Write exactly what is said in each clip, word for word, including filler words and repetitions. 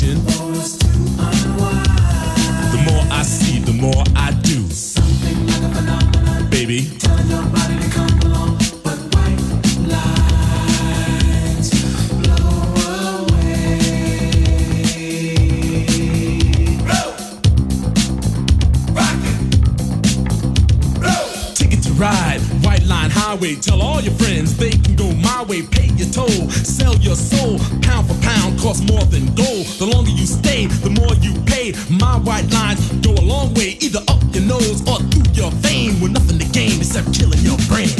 connection. For us to unwind. The more I see, the more I do. Something like a phenomenon. Baby. Tell your body to come along. But white lights blow away. Blow. Rock it. Blow. Ticket to ride. White line highway. Tell all your friends they can go my way. Pay your toll. Sell your soul. Pound for pound. Costs more than gold. The longer you stay, the more you pay. My white lines go a long way. Either up your nose or through your vein. With nothing to gain except killing your brain.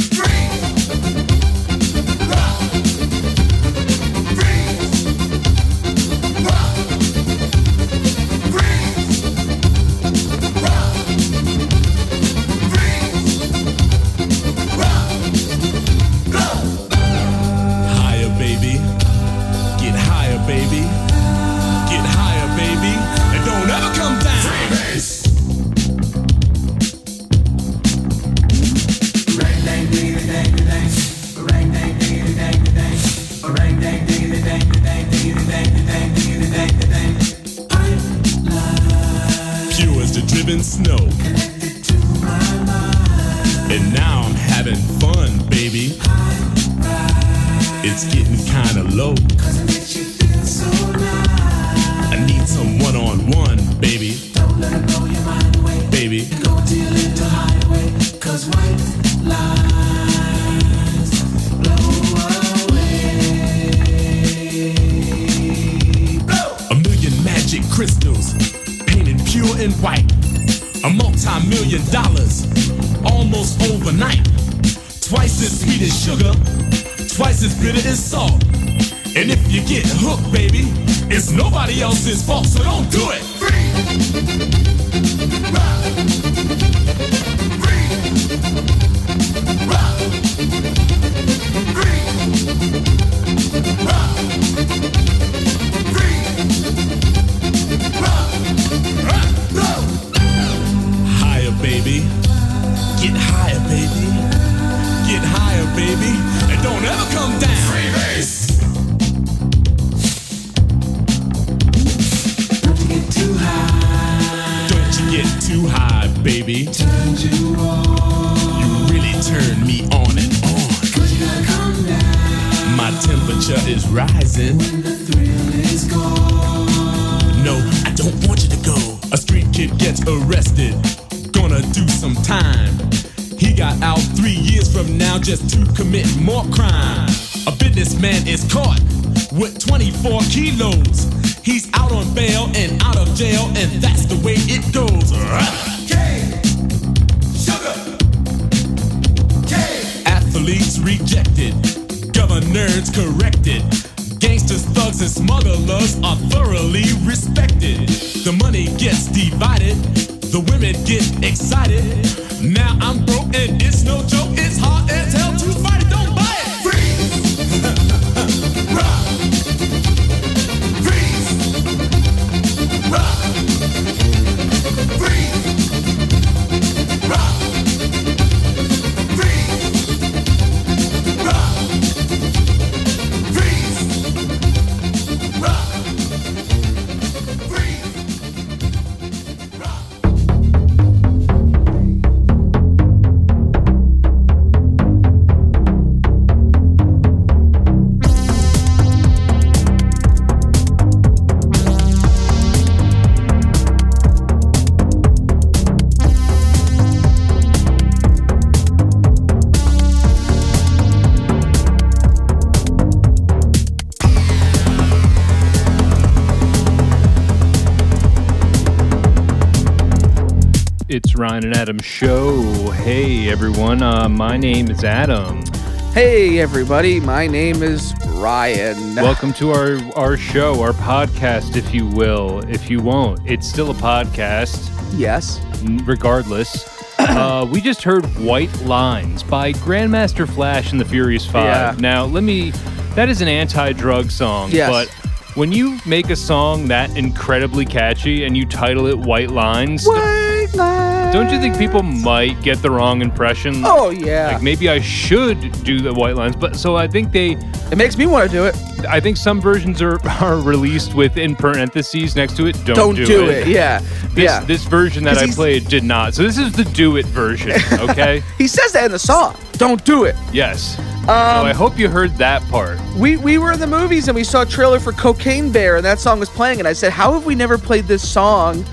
Ryan and Adam show. Hey everyone, uh, my name is Adam. Hey everybody, my name is Ryan. Welcome to our, our show, our podcast, if you will. If you won't, it's still a podcast. Yes. Regardless. uh, we just heard White Lines by Grandmaster Flash and the Furious Five. Yeah. Now, let me... That is an anti-drug song, yes. But... when you make a song that incredibly catchy and you title it White Lines, what? Bye. Don't you think people might get the wrong impression? Oh, yeah. Like, maybe I should do the White Lines, but so I think they... It makes me want to do it. I think some versions are, are released with, in parentheses next to it, don't, don't do, do it. Don't do it, yeah. This, yeah. this version that I played did not. So this is the do it version, okay? He says that in the song. Don't do it. Yes. Um, so I hope you heard that part. We we were in the movies and we saw a trailer for Cocaine Bear and that song was playing and I said, how have we never played this song?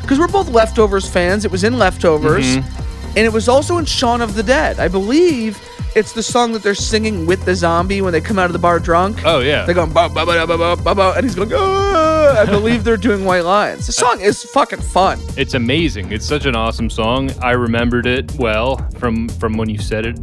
Because we're both Leftovers fans. It was in Leftovers. Mm-hmm. And it was also in Shaun of the Dead. I believe it's the song that they're singing with the zombie when they come out of the bar drunk. Oh, yeah. They're going, ba ba ba ba ba ba ba, and he's going, oh, I believe they're doing White Lines. The song is fucking fun. It's amazing. It's such an awesome song. I remembered it well from, from when you said it.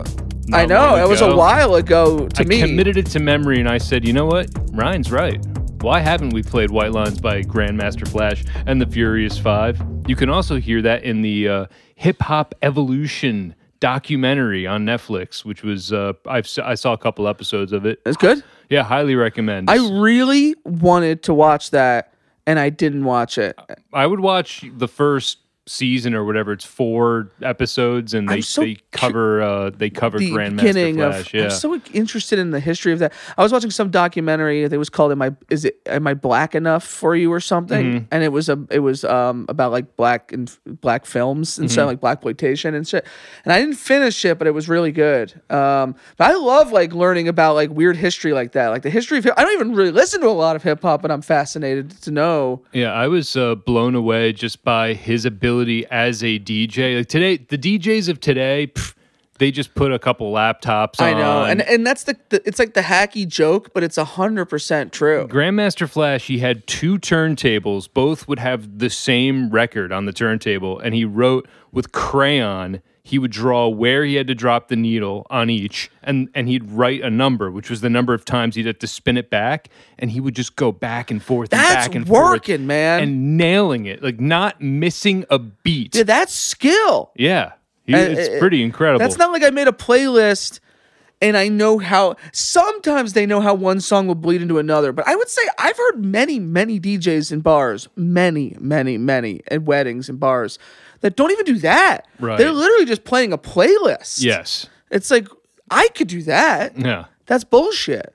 Not I know. It was a while ago to I me. I committed it to memory, and I said, you know what? Ryan's right. Why haven't we played White Lines by Grandmaster Flash and the Furious Five? You can also hear that in the uh, Hip Hop Evolution documentary on Netflix, which was, uh, I've, I saw a couple episodes of it. That's good? Yeah, highly recommend. I really wanted to watch that, and I didn't watch it. I would watch the first season or whatever. It's four episodes and they, so they cover uh they cover the Grandmaster Flash. Of, yeah. I'm so interested in the history of that. I was watching some documentary that was called Am I is it Am I Black Enough for You or something? Mm-hmm. And it was a it was um about like black and black films and mm-hmm. stuff like blaxploitation and shit. And I didn't finish it, but it was really good. Um but I love like learning about like weird history like that. Like the history of hip- I don't even really listen to a lot of hip hop, but I'm fascinated to know. Yeah, I was uh, blown away just by his ability as a D J. Like today, the D Js of today, pff, they just put a couple laptops on. I know, and and that's the, the it's like the hacky joke, but it's a hundred percent true. Grandmaster Flash, he had two turntables, both would have the same record on the turntable, and he wrote with crayon. He would draw where he had to drop the needle on each, and, and he'd write a number, which was the number of times he'd have to spin it back, and he would just go back and forth and that's back and working, forth. That's working, man. And nailing it, like not missing a beat. Yeah, that's skill. Yeah, he, uh, it's uh, pretty incredible. That's not like I made a playlist, and I know how, sometimes they know how one song will bleed into another, but I would say I've heard many, many D Js in bars, many, many, many at weddings and bars, that don't even do that. Right. They're literally just playing a playlist. Yes. It's like, I could do that. Yeah. That's bullshit.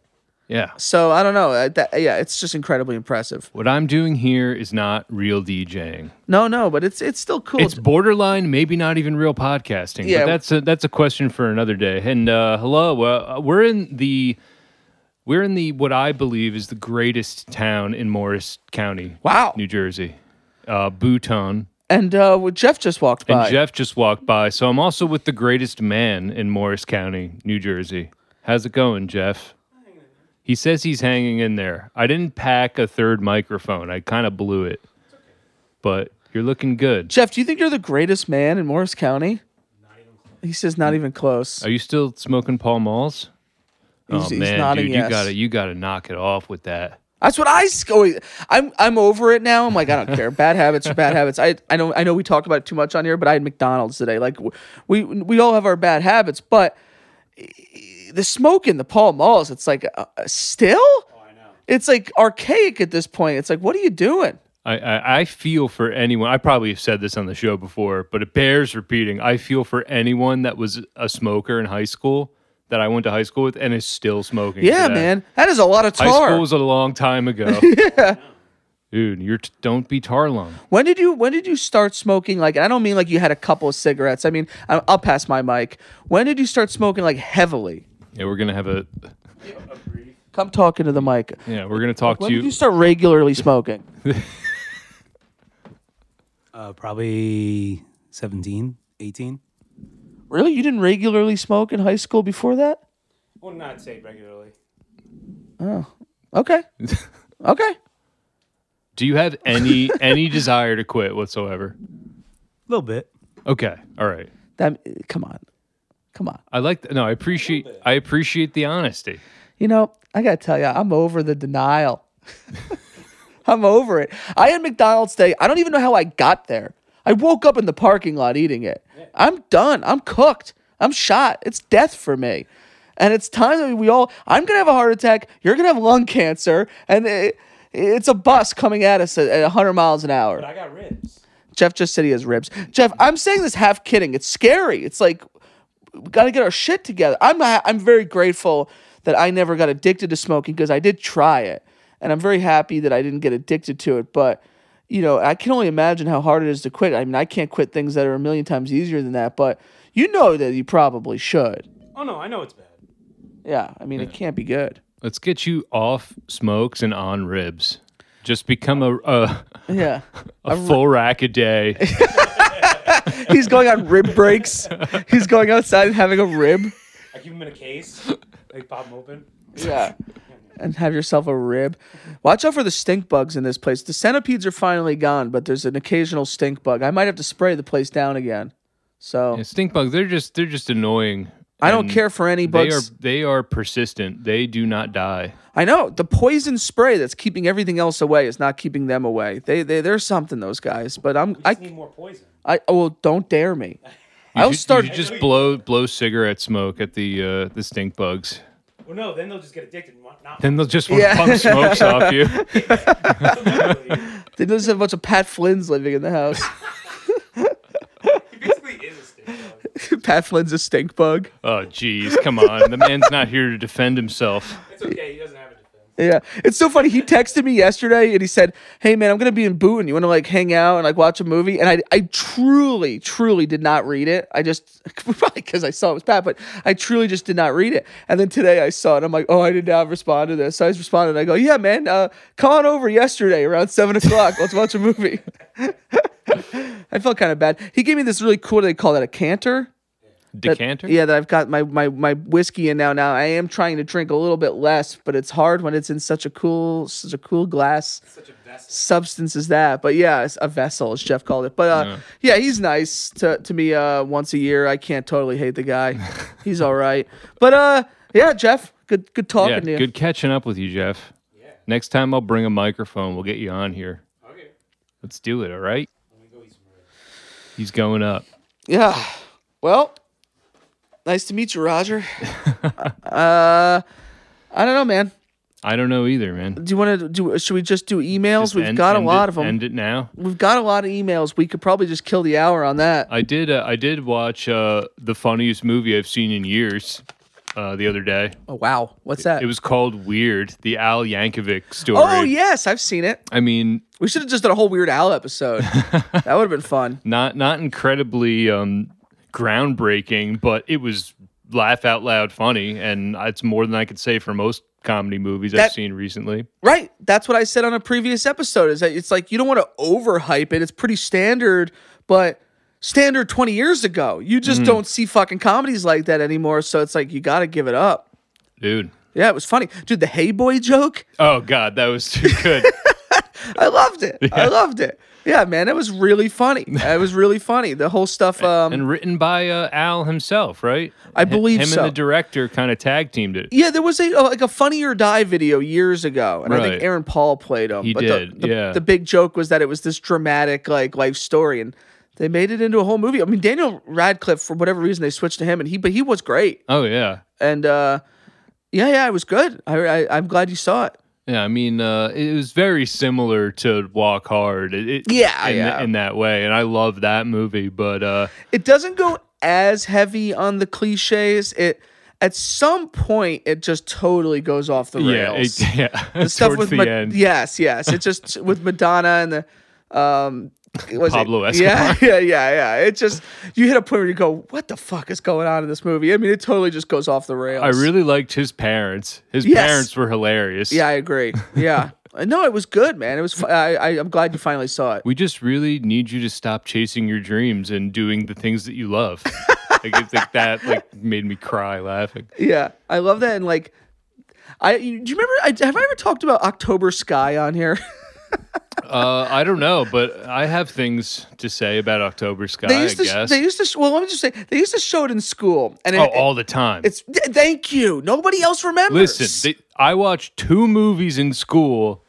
Yeah. So, I don't know. That, yeah, it's just incredibly impressive. What I'm doing here is not real DJing. No, no, but it's it's still cool. It's borderline, maybe not even real podcasting. Yeah. But that's a, that's a question for another day. And uh, hello, uh, we're in the... We're in the, what I believe is the greatest town in Morris County. Wow. New Jersey. Uh, Bouton. And uh, well, Jeff just walked by. And Jeff just walked by. So I'm also with the greatest man in Morris County, New Jersey. How's it going, Jeff? He says he's hanging in there. I didn't pack a third microphone. I kind of blew it. It's okay. But you're looking good. Jeff, do you think you're the greatest man in Morris County? Not even close. He says not even close. Are you still smoking Pall Malls? He's, oh, he's man, nodding dude, yes. You gotta, you gotta knock it off with that. That's what I go. I'm I'm over it now. I'm like, I don't care. Bad habits are bad habits. I I know I know we talk about it too much on here, but I had McDonald's today. Like we we all have our bad habits, but the smoke in the Pall Malls, it's like uh, still. Oh, I know. It's like archaic at this point. It's like, what are you doing? I, I I feel for anyone. I probably have said this on the show before, but it bears repeating. I feel for anyone that was a smoker in high school. That I went to high school with and is still smoking. Yeah, today. Man. That is a lot of tar. High school was a long time ago. Yeah. Dude, you're t- don't be tar lung. When did you when did you start smoking? Like, I don't mean like you had a couple of cigarettes. I mean, I, I'll pass my mic. When did you start smoking like heavily? Yeah, we're going to have a... Come talk into the mic. Yeah, we're going to talk to you. When did you start regularly smoking? uh, probably seventeen, eighteen. Really? You didn't regularly smoke in high school before that? Well, not say regularly. Oh. Okay. Okay. Do you have any any desire to quit whatsoever? A little bit. Okay. All right. That come on. Come on. I like that. No, I appreciate I appreciate the honesty. You know, I got to tell you, I'm over the denial. I'm over it. I had McDonald's today. I don't even know how I got there. I woke up in the parking lot eating it. I'm done. I'm cooked. I'm shot. It's death for me. And it's time that we all... I'm going to have a heart attack. You're going to have lung cancer. And it, it's a bus coming at us at one hundred miles an hour. But I got ribs. Jeff just said he has ribs. Jeff, I'm saying this half kidding. It's scary. It's like we got to get our shit together. I'm I'm very grateful that I never got addicted to smoking because I did try it, and I'm very happy that I didn't get addicted to it. But you know, I can only imagine how hard it is to quit. I mean, I can't quit things that are a million times easier than that. But you know that you probably should. Oh no, I know it's bad. Yeah, I mean, yeah. It can't be good. Let's get you off smokes and on ribs. Just become a, a yeah a, a full ri- rack a day. He's going on rib breaks. He's going outside and having a rib. I keep him in a case. Like pop him open. Yeah. And have yourself a rib. Watch out for the stink bugs in this place. The centipedes are finally gone, but there's an occasional stink bug. I might have to spray the place down again. So yeah, stink bugs, they're just they're just annoying. I don't care for any bugs. They are, they are persistent. They do not die. I know. The poison spray that's keeping everything else away is not keeping them away. They, they, they're something, those guys. But I'm. We just I need more poison. I oh, well, don't dare me. I'll should, start. You just blow blow cigarette smoke at the uh, the stink bugs. Well, no, then they'll just get addicted. And want not then they'll just want yeah. to pump smokes off you. They just have a bunch of Pat Flynn's living in the house. He basically is. Pat Flynn's a stink bug. Oh, geez, come on. The man's not here to defend himself. It's okay. He doesn't have a defense. Yeah. It's so funny. He texted me yesterday, and he said, hey, man, I'm going to be in Boone. You want to, like, hang out and, like, watch a movie? And I I truly, truly did not read it. I just – probably because I saw it was Pat, but I truly just did not read it. And then today I saw it. I'm like, oh, I did not respond to this. So I just responded. And I go, yeah, man, uh, come on over yesterday around seven o'clock. Let's watch a movie. I felt kind of bad. He gave me this really cool, they call that a canter. Decanter? That, yeah, that I've got my, my, my whiskey in now. Now I am trying to drink a little bit less, but it's hard when it's in such a cool such a cool glass such a substance as that. But yeah, it's a vessel, as Jeff called it. But uh, no. yeah, he's nice to, to me uh, once a year. I can't totally hate the guy. He's all right. But uh, yeah, Jeff, good good talking yeah, to you. Good catching up with you, Jeff. Yeah. Next time I'll bring a microphone. We'll get you on here. Okay. Let's do it, all right? He's going up. Yeah. Well, nice to meet you, Roger. uh, I don't know, man. I don't know either, man. Do you want to do? Should we just do emails? Just We've end, got end a lot it, of them. End it now. We've got a lot of emails. We could probably just kill the hour on that. I did. Uh, I did watch uh, the funniest movie I've seen in years uh, the other day. Oh wow, what's that? It, it was called Weird: The Al Yankovic Story. Oh yes, I've seen it. I mean, we should have just done a whole Weird Al episode. That would have been fun. Not not incredibly. Um, groundbreaking, but it was laugh out loud funny, and it's more than I could say for most comedy movies that, I've seen recently. Right. That's what I said on a previous episode, is that it's like you don't want to overhype it. It's pretty standard, but standard twenty years ago. You just mm-hmm. don't see fucking comedies like that anymore, so it's like you got to give it up. Dude. Yeah, it was funny. Dude, the Hey Boy joke? Oh, God, that was too good. I loved it. Yeah. I loved it. Yeah, man, it was really funny. It was really funny. The whole stuff. Um, and written by uh, Al himself, right? I believe H- him so. Him and the director kind of tag teamed it. Yeah, there was a like a Funny or Die video years ago, and right. I think Aaron Paul played him. He but did. The, the, yeah. The big joke was that it was this dramatic like life story, and they made it into a whole movie. I mean, Daniel Radcliffe, for whatever reason, they switched to him, and he but he was great. Oh yeah. And uh, yeah, yeah, it was good. I, I I'm glad you saw it. Yeah, I mean, uh, it was very similar to Walk Hard it, it, yeah, in, yeah. in that way, and I love that movie, but... Uh, it doesn't go as heavy on the cliches. It At some point, it just totally goes off the rails. Yeah, it, yeah. The stuff with the Ma- end. Yes, yes. It just, with Madonna and the... Um, was Pablo it? Escobar. Yeah, yeah, yeah, yeah. It just, you hit a point where you go, what the fuck is going on in this movie? I mean, it totally just goes off the rails. I really liked his parents. His yes. parents were hilarious. Yeah, I agree. Yeah. No, it was good, man. It was. I, I, I'm glad you finally saw it. We just really need you to stop chasing your dreams and doing the things that you love. Like, it's like that like made me cry laughing. Yeah, I love that. And like, I do you remember, I, have I ever talked about October Sky on here? uh, I don't know, but I have things to say about October Sky. They used to, I guess they used to. Well, let me just say they used to show it in school, and it, oh, all the time. It's thank you. Nobody else remembers. Listen, they, I watched two movies in school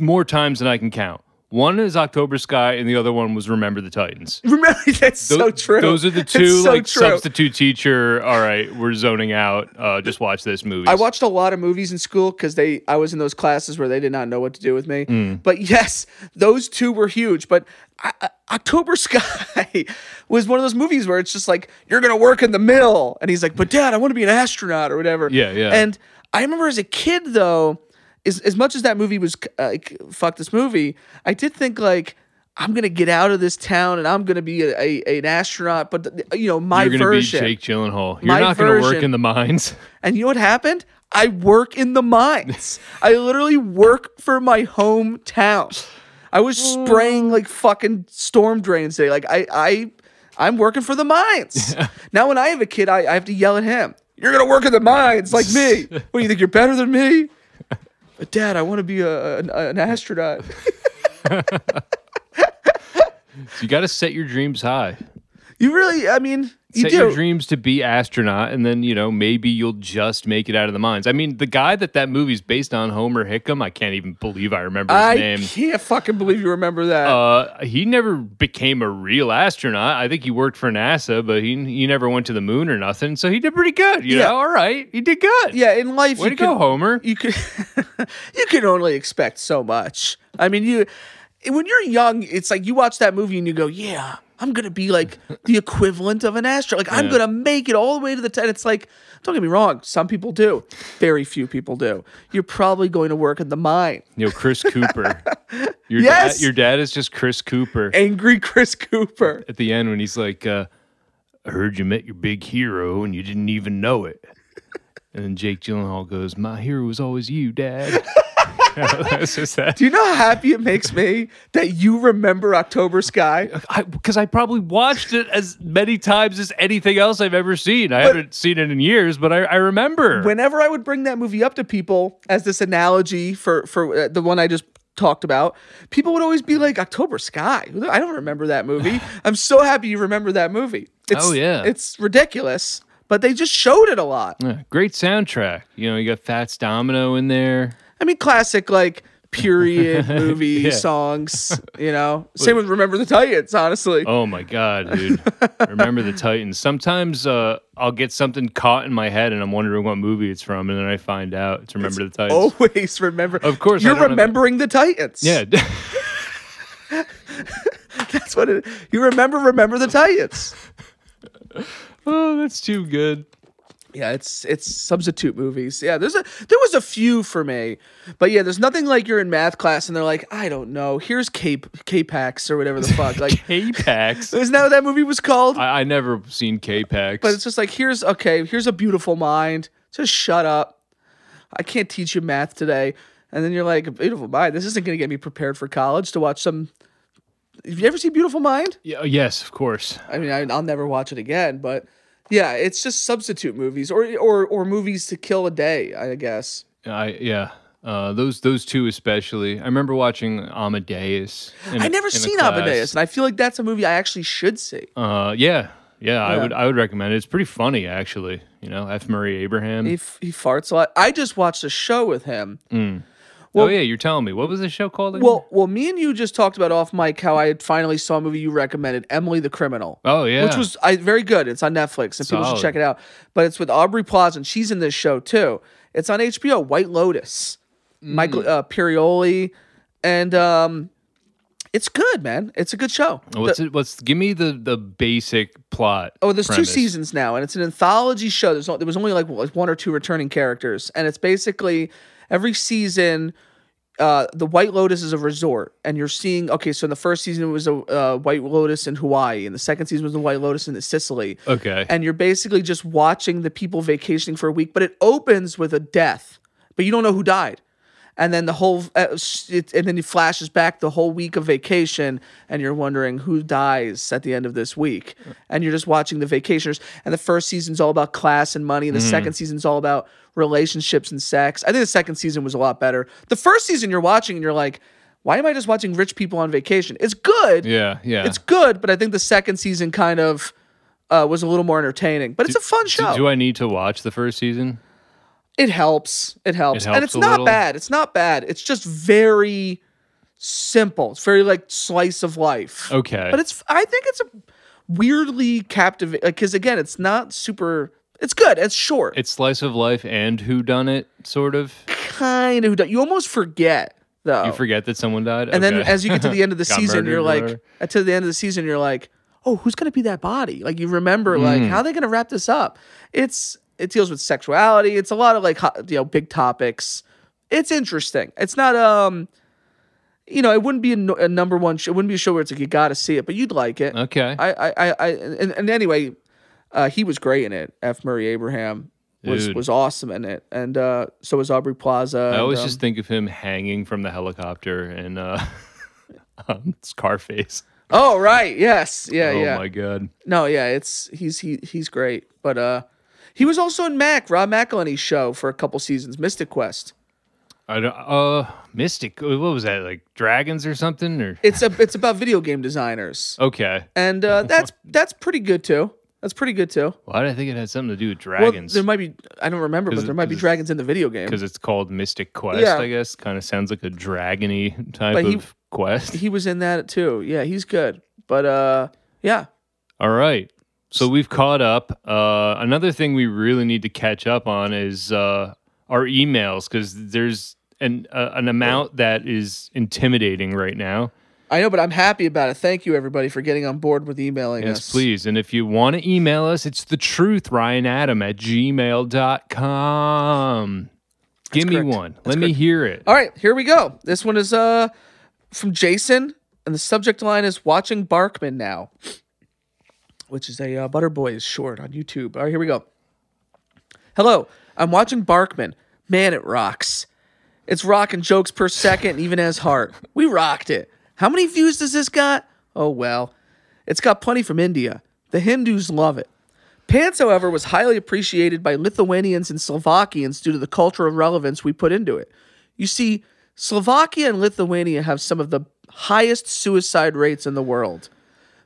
more times than I can count. One is October Sky, and the other one was Remember the Titans. Remember, that's Th- so true. Those are the two, so like, true. Substitute teacher, all right, we're zoning out, uh, just watch this movie. I watched a lot of movies in school because they. I was in those classes where they did not know what to do with me. Mm. But yes, those two were huge. But I, I, October Sky was one of those movies where it's just like, you're going to work in the mill. And he's like, but Dad, I want to be an astronaut or whatever. Yeah, yeah. And I remember as a kid, though, As, as much as that movie was, uh, fuck this movie, I did think, like, I'm going to get out of this town and I'm going to be a, a, an astronaut. But, you know, my You're gonna version. You're going to be Jake Gyllenhaal. You're not going to work in the mines. And you know what happened? I work in the mines. I literally work for my hometown. I was spraying, like, fucking storm drains today. Like, I, I, I'm working for the mines. Yeah. Now, when I have a kid, I, I have to yell at him. You're going to work in the mines like me. What, do you think you're better than me? Dad, I want to be a, an, an astronaut. You got to set your dreams high. You really, I mean, you set do. your dreams to be astronaut, and then, you know, maybe you'll just make it out of the mines. I mean, the guy that that movie's based on, Homer Hickam, I can't even believe I remember his I name. I can't fucking believe you remember that. Uh, he never became a real astronaut. I think he worked for NASA, but he he never went to the moon or nothing. So he did pretty good. You yeah. know, all right, he did good. Yeah, in life, way you to can, go, Homer. You can you can only expect so much. I mean, you when you're young, it's like you watch that movie and you go, yeah. I'm going to be like the equivalent of an astronaut. Like, I'm yeah. going to make it all the way to the ten. It's like, don't get me wrong. Some people do. Very few people do. You're probably going to work in the mine. You know, Chris Cooper. Your yes. Dad, your dad is just Chris Cooper. Angry Chris Cooper. At the end when he's like, uh, I heard you met your big hero and you didn't even know it. And then Jake Gyllenhaal goes, my hero was always you, Dad. That's just that. Do you know how happy it makes me that you remember October Sky? Because I, I probably watched it as many times as anything else I've ever seen. I but, haven't seen it in years, but I, I remember. Whenever I would bring that movie up to people as this analogy for, for the one I just talked about, people would always be like, October Sky. I don't remember that movie. I'm so happy you remember that movie. It's, oh, yeah. It's ridiculous, but they just showed it a lot. Yeah, great soundtrack. You know, you got Fats Domino in there. I mean, classic, like, period movie yeah. songs, you know? Same with Remember the Titans, honestly. Oh, my God, dude. Remember the Titans. Sometimes uh, I'll get something caught in my head, and I'm wondering what movie it's from, and then I find out it's Remember it's the Titans. Always remember. Of course. You're remembering have... the Titans. Yeah. That's what it is. You remember Remember the Titans. Oh, that's too good. Yeah, it's it's substitute movies. Yeah, there's a there was a few for me, but yeah, there's nothing like you're in math class and they're like, I don't know, here's K K-Pax or whatever the fuck, like K-Pax. Isn't that what that movie was called? I, I never seen K-Pax, but it's just like here's okay, here's A Beautiful Mind. Just shut up. I can't teach you math today. And then you're like, A Beautiful Mind. This isn't going to get me prepared for college to watch some. Have you ever seen Beautiful Mind? Yeah, yes, of course. I mean, I, I'll never watch it again, but. Yeah, it's just substitute movies or or or movies to kill a day, I guess. I yeah, uh, those those two especially. I remember watching Amadeus. I never seen Amadeus, and I feel like that's a movie I actually should see. Uh, yeah, yeah, yeah, I would I would recommend it. It's pretty funny actually. You know, F. Murray Abraham. He f- he farts a lot. I just watched a show with him. Mm. Well, oh yeah, you're telling me. What was the show called again? Well, well, me and you just talked about off mic how I had finally saw a movie you recommended, Emily the Criminal. Oh yeah, which was I, very good. It's on Netflix and Solid. People should check it out. But it's with Aubrey Plaza and she's in this show too. It's on H B O. White Lotus, mm. Michael uh, Pirioli, and um, it's good, man. It's a good show. What's the, it? What's give me the the basic plot? Oh, there's premise. Two seasons now, and it's an anthology show. There's no, there was only like one or two returning characters, and it's basically. Every season, uh, the White Lotus is a resort, and you're seeing... Okay, so in the first season, it was a uh, White Lotus in Hawaii, and the second season was the White Lotus in Sicily. Okay. And you're basically just watching the people vacationing for a week, but it opens with a death, but you don't know who died. And then the whole... Uh, it, and then it flashes back the whole week of vacation, and you're wondering who dies at the end of this week. And you're just watching the vacationers. And the first season's all about class and money, and the mm. second season's all about... relationships and sex. I think the second season was a lot better. The first season you're watching and you're like, why am I just watching rich people on vacation? It's good. Yeah, yeah. It's good, but I think the second season kind of uh, was a little more entertaining. But do, it's a fun show. Do, do I need to watch the first season? It helps. It helps. It helps and it's not little. bad. It's not bad. It's just very simple. It's very like slice of life. Okay. But it's I think it's a weirdly captivating, like, because again, it's not super. It's good. It's short. It's slice of life and whodunit, sort of. Kind of whodunit. You almost forget though. You forget that someone died, and okay. then as you get to the end of the season, you're like, to the end of the season, you're like, oh, who's gonna be that body? Like you remember, mm. like how are they gonna wrap this up? It's it deals with sexuality. It's a lot of like you know big topics. It's interesting. It's not um, you know, it wouldn't be a, no, a number one. Show. It wouldn't be a show where it's like you gotta see it, but you'd like it. Okay. I I I, I and, and anyway. Uh, he was great in it. F. Murray Abraham was Dude. was awesome in it, and uh, so was Aubrey Plaza. I always and, um, just think of him hanging from the helicopter and uh, um, Scarface. Oh right, yes, yeah, oh, yeah. Oh my god. No, yeah, it's he's he he's great, but uh, he was also in Mac Rob McElhenney's show for a couple seasons, Mystic Quest. I don't, uh, Mystic. What was that? Like dragons or something? Or it's a it's about video game designers. Okay, and uh, that's that's pretty good too. That's pretty good, too. Why did I think it had something to do with dragons? Well, there might be... I don't remember, but there might be dragons in the video game. Because it's called Mystic Quest, yeah. I guess. Kind of sounds like a dragon-y type but of he, quest. He was in that, too. Yeah, he's good. But, uh, yeah. All right. So we've caught up. Uh, another thing we really need to catch up on is uh, our emails, because there's an uh, an amount that is intimidating right now. I know, but I'm happy about it. Thank you, everybody, for getting on board with emailing yes, us. Yes, please. And if you want to email us, it's the truth Ryan Adam at gmail dot com. Give me one. Let me hear it. All right, here we go. This one is uh, from Jason, and the subject line is Watching Barkman Now, which is a uh, Butterboys short on YouTube. All right, here we go. Hello, I'm watching Barkman. Man, it rocks. It's rocking jokes per second, even as heart. We rocked it. How many views does this got? Oh, well. It's got plenty from India. The Hindus love it. Pants, however, was highly appreciated by Lithuanians and Slovakians due to the cultural relevance we put into it. You see, Slovakia and Lithuania have some of the highest suicide rates in the world.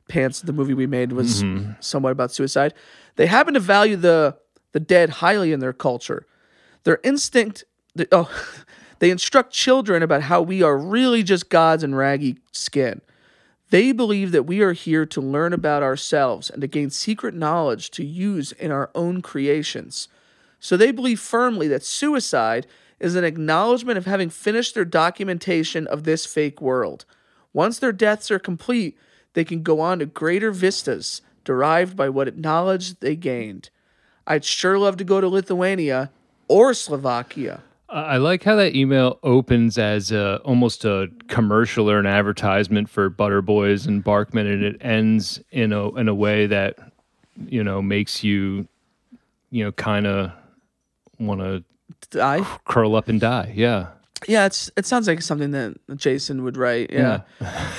Pants, the movie we made, was mm-hmm. somewhat about suicide. They happen to value the, the dead highly in their culture. Their instinct... The, oh... They instruct children about how we are really just gods in raggy skin. They believe that we are here to learn about ourselves and to gain secret knowledge to use in our own creations. So they believe firmly that suicide is an acknowledgement of having finished their documentation of this fake world. Once their deaths are complete, they can go on to greater vistas derived by what knowledge they gained. I'd sure love to go to Lithuania or Slovakia. I like how that email opens as a, almost a commercial or an advertisement for Butterboys and Barkman, and it ends in a in a way that you know makes you you know kind of want to die, curl up and die. Yeah, yeah. It's it sounds like something that Jason would write. Yeah, yeah.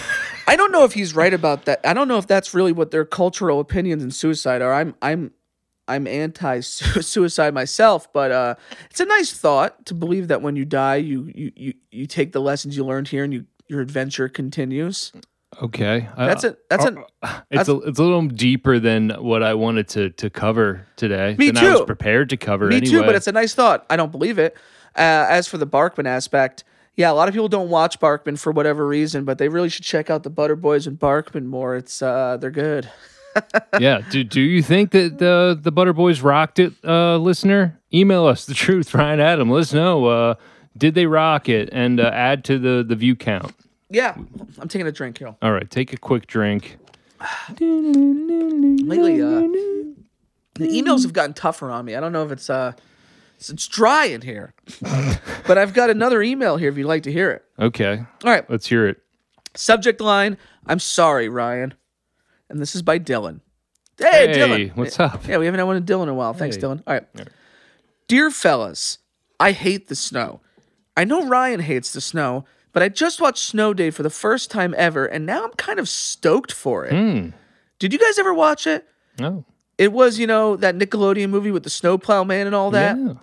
I don't know if he's right about that. I don't know if that's really what their cultural opinions on suicide are. I'm I'm. I'm anti-suicide myself, but uh, it's a nice thought to believe that when you die, you you you, you take the lessons you learned here and you, your adventure continues. Okay, that's it. That's it. It's a it's a little deeper than what I wanted to to cover today. Me than too. I was prepared to cover. Me anyway. too. But it's a nice thought. I don't believe it. Uh, as for the Barkman aspect, yeah, a lot of people don't watch Barkman for whatever reason, but they really should check out the Butterboys and Barkman more. It's uh, they're good. yeah, do do you think that the the Butterboys rocked it, uh, listener? Email us the truth, Ryan Adam. Let us know uh, did they rock it, and uh, add to the the view count. Yeah, I'm taking a drink here. All right, take a quick drink. Lately, uh, the emails have gotten tougher on me. I don't know if it's uh it's, it's dry in here, but I've got another email here if you'd like to hear it. Okay. All right, let's hear it. Subject line: I'm sorry, Ryan. And this is by Dylan. Hey, hey Dylan. What's up? Yeah, we haven't had one in Dylan in a while. Thanks, hey. Dylan. All right. All right. Dear fellas, I hate the snow. I know Ryan hates the snow, but I just watched Snow Day for the first time ever, and now I'm kind of stoked for it. Mm. Did you guys ever watch it? No. It was, you know, that Nickelodeon movie with the snowplow man and all that. Yeah.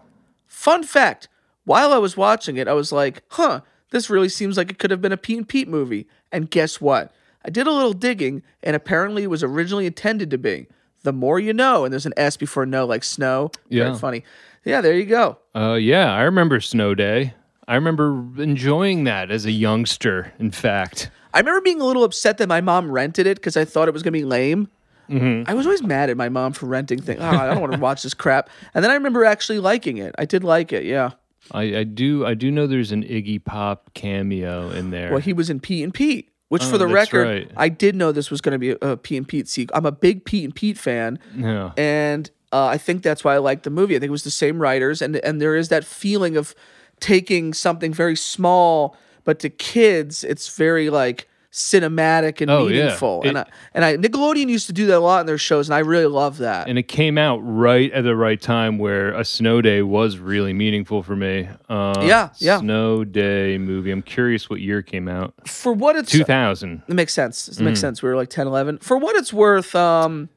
Fun fact, while I was watching it, I was like, huh, this really seems like it could have been a Pete and Pete movie. And guess what? I did a little digging, and apparently it was originally intended to be The More You Know, and there's an S before no, like snow. Yeah. Very funny. Yeah, there you go. Uh, yeah, I remember Snow Day. I remember enjoying that as a youngster, in fact. I remember being a little upset that my mom rented it because I thought it was going to be lame. Mm-hmm. I was always mad at my mom for renting things. Oh, I don't want to watch this crap. And then I remember actually liking it. I did like it, yeah. I, I do I do know there's an Iggy Pop cameo in there. Well, he was in Pete and Pete, which oh, for the record, right. I did know this was going to be a Pete and Pete sequel. I'm a big Pete and Pete fan, yeah. and uh, I think that's why I liked the movie. I think it was the same writers, and and there is that feeling of taking something very small, but to kids, it's very like cinematic and oh, meaningful. Yeah. It, and I, and I, Nickelodeon used to do that a lot in their shows, and I really love that. And it came out right at the right time where A Snow Day was really meaningful for me. Uh, yeah, yeah. Snow Day movie. I'm curious what year it came out. For what it's... two thousand. It makes sense. It makes mm. sense. We were like ten, eleven. For what it's worth, um...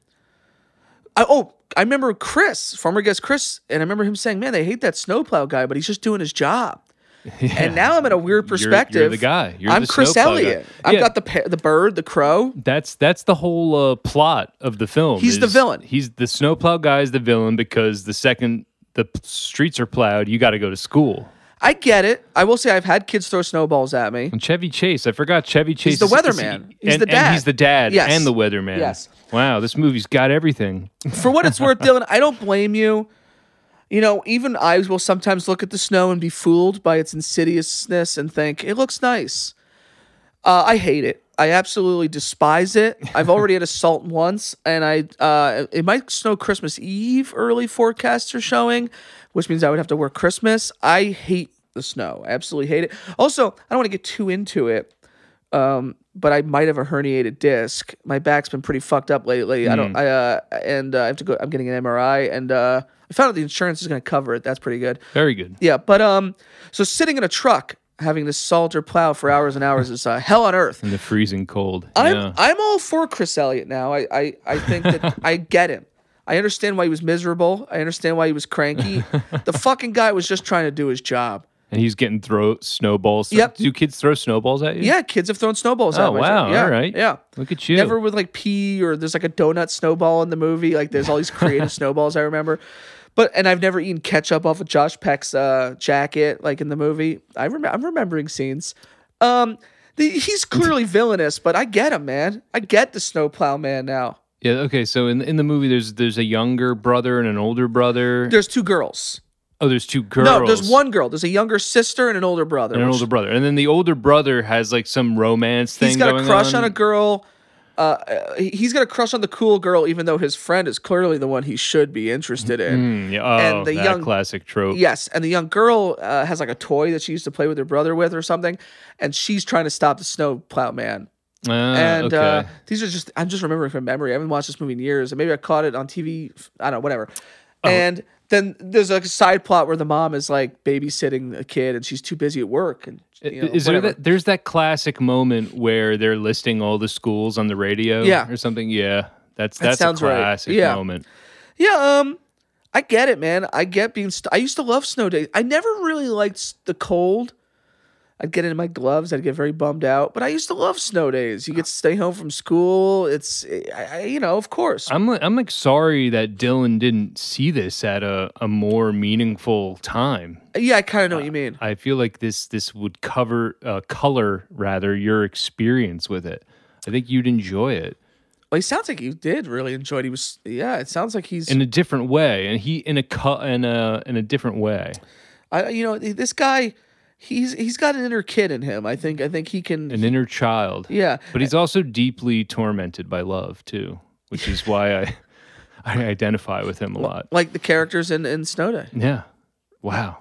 I, oh, I remember Chris, former guest Chris, and I remember him saying, man, they hate that snowplow guy, but he's just doing his job. Yeah. And now I'm in a weird perspective. You're, you're the guy. You're I'm the Chris Elliott. Guy. I've yeah. got the the bird, the crow. That's that's the whole uh, plot of the film. He's is, the villain. He's the snowplow guy is the villain because the second the streets are plowed, you got to go to school. I get it. I will say I've had kids throw snowballs at me. And Chevy Chase. I forgot Chevy Chase. He's the weatherman. He's and, the dad. And he's the dad yes. and the weatherman. Yes. Wow, this movie's got everything. For what it's worth, Dylan, I don't blame you. You know, even I will sometimes look at the snow and be fooled by its insidiousness and think, it looks nice. Uh, I hate it. I absolutely despise it. I've already had a salt once, and I uh, it might snow Christmas Eve, early forecasts are showing, which means I would have to work Christmas. I hate the snow. I absolutely hate it. Also, I don't want to get too into it, um, but I might have a herniated disc. My back's been pretty fucked up lately. Mm. I don't. I uh, and uh, I have to go. I'm getting an M R I, and uh, I found out the insurance is going to cover it. That's pretty good. Very good. Yeah, but um, so sitting in a truck, having to salt or plow for hours and hours is uh, hell on earth. In the freezing cold. I'm yeah. I'm all for Chris Elliott now. I I, I think that I get him. I understand why he was miserable. I understand why he was cranky. The fucking guy was just trying to do his job. And he's getting throw snowballs. Yep. Do kids throw snowballs at you? Yeah, kids have thrown snowballs oh, at me. Oh, wow. Yeah, all right. Yeah. Look at you. Never with like pee or there's like a donut snowball in the movie. Like there's all these creative snowballs I remember. But and I've never eaten ketchup off of Josh Peck's uh, jacket like in the movie. I rem- I'm remembering scenes. Um, the, he's clearly villainous, but I get him, man. I get the snowplow man now. Yeah, okay. So in in the movie, there's there's a younger brother and an older brother. There's two girls. Oh, there's two girls. No, there's one girl. There's a younger sister and an older brother. And an older brother. And then the older brother has like some romance thing going on. He's got a crush on, on a girl. Uh, he's got a crush on the cool girl, even though his friend is clearly the one he should be interested in. Mm, oh, and the that young, classic trope. Yes, and the young girl uh, has like a toy that she used to play with her brother with or something, and she's trying to stop the snowplow man. Uh, and okay. uh, these are just, I'm just remembering from memory. I haven't watched this movie in years, and maybe I caught it on T V. I don't know, whatever. Oh. And then there's like a side plot where the mom is like babysitting a kid and she's too busy at work. And you know, is there that, there's that classic moment where they're listing all the schools on the radio yeah. or something? Yeah, that's that's that a classic right. yeah. moment. Yeah, um, I get it, man. I get being. St- I used to love snow days. I never really liked the cold. I'd get into my gloves. I'd get very bummed out. But I used to love snow days. You get to stay home from school. It's, I, I, you know, of course. I'm like, I'm like sorry that Dylan didn't see this at a, a more meaningful time. Yeah, I kind of know uh, what you mean. I feel like this this would cover, uh, color rather, your experience with it. I think you'd enjoy it. Well, he sounds like he did really enjoy it. He was, yeah. It sounds like he's in a different way, and he in a cu- in a in a different way. I, you know, this guy. He's he's got an inner kid in him. I think I think he can an inner child. Yeah, but he's also deeply tormented by love too, which is why I I identify with him a lot. Like the characters in, in Snow Day. Yeah. Wow,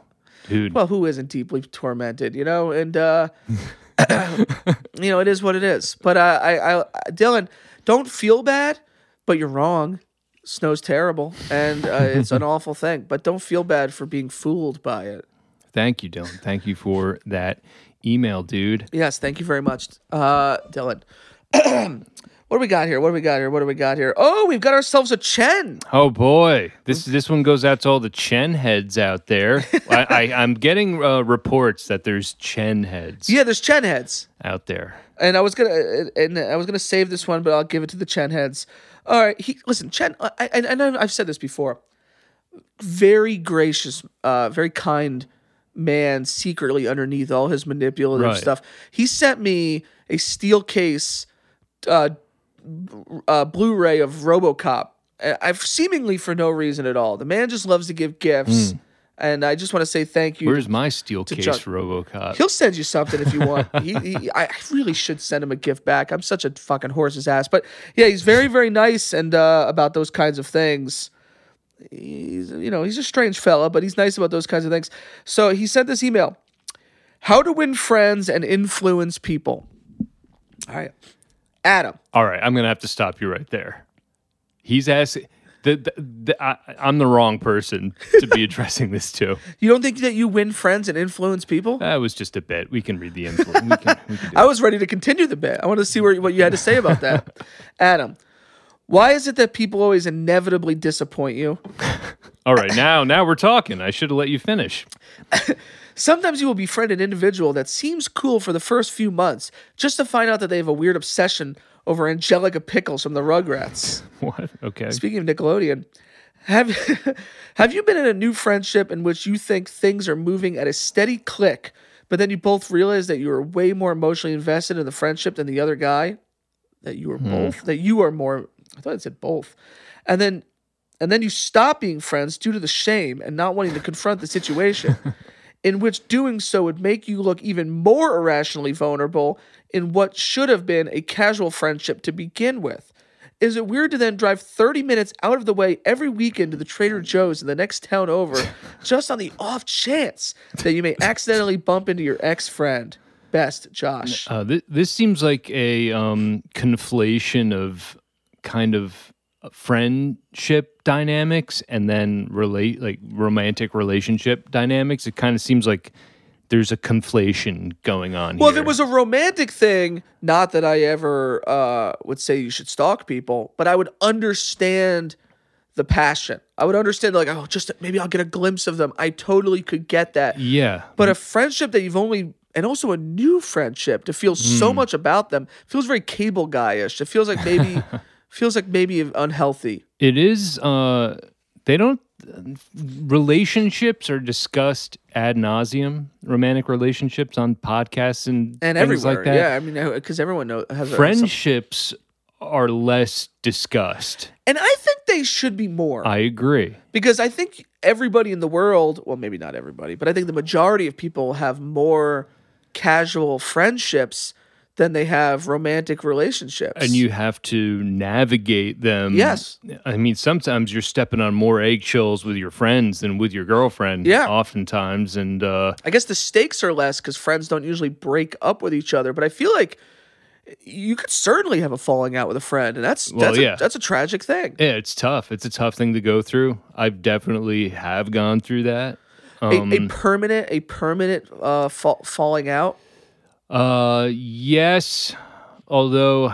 dude. Well, who isn't deeply tormented, you know? And uh, you know, it is what it is. But uh, I, I Dylan, don't feel bad, but you're wrong. Snow's terrible, and uh, it's an awful thing. But don't feel bad for being fooled by it. Thank you, Dylan. Thank you for that email, dude. Yes, thank you very much, uh, Dylan. What do we got here? What do we got here? What do we got here? Oh, we've got ourselves a Chen. Oh, boy. This this one goes out to all the Chen heads out there. I, I, I'm getting uh, reports that there's Chen heads. Yeah, there's Chen heads. Out there. And I was gonna and I was gonna save this one, but I'll give it to the Chen heads. All right. He, listen, Chen, I, I, I know I've said this before. Very gracious, uh, very kind man secretly underneath all his manipulative right. stuff. He sent me a steel case uh, uh, Blu-ray of RoboCop, I've seemingly for no reason at all. The man just loves to give gifts. Mm. And I just want to say thank you. Where's my steel case Chuck. For RoboCop? He'll send you something if you want. he, he, I really should send him a gift back. I'm such a fucking horse's ass. But yeah, he's very, very nice and uh, about those kinds of things. He's, you know, he's a strange fella, but he's nice about those kinds of things. So he sent this email: "How to win friends and influence people." All right, Adam. All right, I'm gonna have to stop you right there. He's asking. The, the, the, I, I'm the wrong person to be addressing this to. You don't think that you win friends and influence people? That was just a bit. We can read the influence. We can, we can do I it. was ready to continue the bit. I wanted to see where, what you had to say about that. Adam, why is it that people always inevitably disappoint you? All right, now, now we're talking. I should have let you finish. Sometimes you will befriend an individual that seems cool for the first few months just to find out that they have a weird obsession over Angelica Pickles from the Rugrats. What? Okay. Speaking of Nickelodeon, have, have you been in a new friendship in which you think things are moving at a steady click, but then you both realize that you are way more emotionally invested in the friendship than the other guy? That you are hmm. both? That you are more... I thought it said both. And then, and then you stop being friends due to the shame and not wanting to confront the situation. In which doing so would make you look even more irrationally vulnerable in what should have been a casual friendship to begin with. Is it weird to then drive thirty minutes out of the way every weekend to the Trader Joe's in the next town over just on the off chance that you may accidentally bump into your ex-friend? Best, Josh. Uh, th- this seems like a um, conflation of kind of friendship dynamics and then relate like romantic relationship dynamics. It kind of seems like there's a conflation going on. Well, here. If it was a romantic thing, not that I ever uh, would say you should stalk people, but I would understand the passion. I would understand like, oh, just maybe I'll get a glimpse of them. I totally could get that. Yeah. But a friendship that you've only... And also a new friendship to feel mm. so much about them feels very cable guy-ish. It feels like maybe... Feels like maybe unhealthy. It is. Uh, they don't. Relationships are discussed ad nauseum. Romantic relationships on podcasts and and everywhere. Like that. Yeah, I mean, because everyone knows. Has Friendships a, are less discussed, and I think they should be more. I agree, because I think everybody in the world. Well, maybe not everybody, but I think the majority of people have more casual friendships than they have romantic relationships. And you have to navigate them. Yes. I mean, sometimes you're stepping on more eggshells with your friends than with your girlfriend. Yeah. Oftentimes. And uh, I guess the stakes are less because friends don't usually break up with each other. But I feel like you could certainly have a falling out with a friend. And that's well, that's, yeah. a, that's a tragic thing. Yeah, it's tough. It's a tough thing to go through. I definitely have gone through that. Um, a, a permanent, a permanent uh, fa- falling out. Uh, yes, although,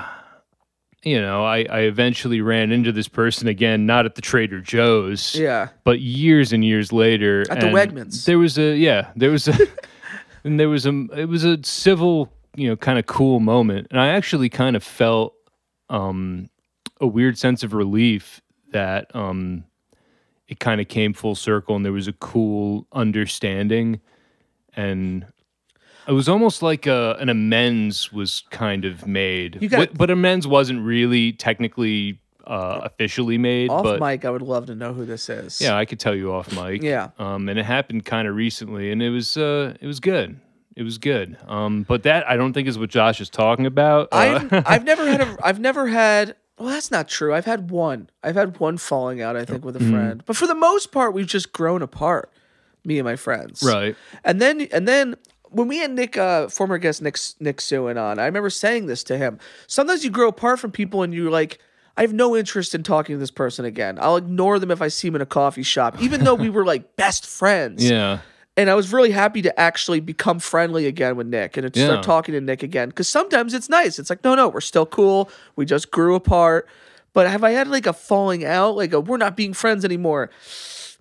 you know, I, I eventually ran into this person again, not at the Trader Joe's, yeah, but years and years later. At the Wegmans. There was a, yeah, there was a, and there was a, it was a civil, you know, kind of cool moment, and I actually kind of felt, um, a weird sense of relief that, um, it kind of came full circle, and there was a cool understanding, and... It was almost like a, an amends was kind of made. You got, what, but amends wasn't really technically uh, officially made. Off but, mic, I would love to know who this is. Yeah, I could tell you off mic. Yeah. Um, and it happened kind of recently, and it was uh, it was good. It was good. Um, but that, I don't think, is what Josh is talking about. Uh, I've, I've never had a, I've never had... Well, that's not true. I've had one. I've had one falling out, I think, with a mm-hmm. friend. But for the most part, we've just grown apart, me and my friends. Right. And then... And then when we had Nick, uh, former guest Nick Nick Suen on, I remember saying this to him. Sometimes you grow apart from people and you're like, I have no interest in talking to this person again. I'll ignore them if I see them in a coffee shop, even though we were like best friends. Yeah. And I was really happy to actually become friendly again with Nick and to yeah. start talking to Nick again. Because sometimes it's nice. It's like, no, no, we're still cool. We just grew apart. But have I had like a falling out? Like a, we're not being friends anymore.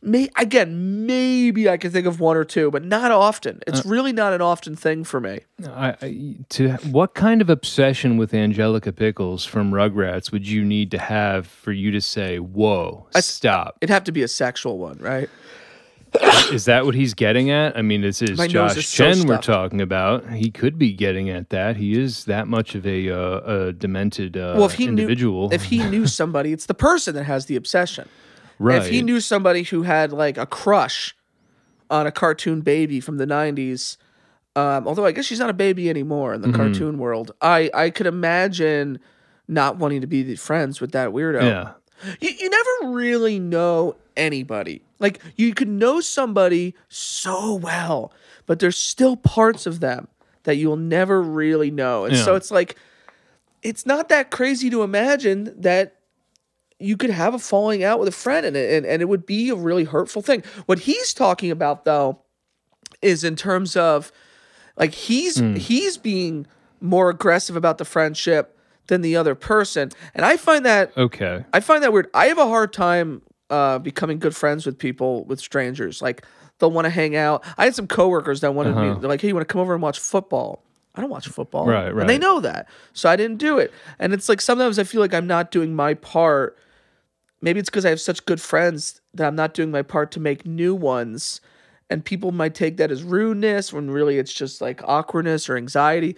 May, again, maybe I can think of one or two, but not often. It's uh, really not an often thing for me. I, I, to what kind of obsession with Angelica Pickles from Rugrats would you need to have for you to say, whoa, I, stop? It'd have to be a sexual one, right? Is that what he's getting at? I mean, this is My Josh Chen so we're talking about. He could be getting at that. He is that much of a, uh, a demented uh, well, if he individual. Knew, if he knew somebody, it's the person that has the obsession. Right. If he knew somebody who had like a crush on a cartoon baby from the nineties, um, although I guess she's not a baby anymore in the mm-hmm. cartoon world, I, I could imagine not wanting to be friends with that weirdo. Yeah. You, you never really know anybody. Like, you could know somebody so well, but there's still parts of them that you'll never really know. And yeah. so it's like, it's not that crazy to imagine that you could have a falling out with a friend, and, and, and it would be a really hurtful thing. What he's talking about, though, is in terms of, like, he's mm. he's being more aggressive about the friendship than the other person. And I find that okay. I find that weird. I have a hard time uh, becoming good friends with people, with strangers. Like, they'll want to hang out. I had some coworkers that wanted uh-huh. me. They're like, "Hey, you want to come over and watch football?" I don't watch football, right? Right. And they know that, so I didn't do it. And it's like, sometimes I feel like I'm not doing my part. Maybe it's because I have such good friends that I'm not doing my part to make new ones, and people might take that as rudeness when really it's just like awkwardness or anxiety.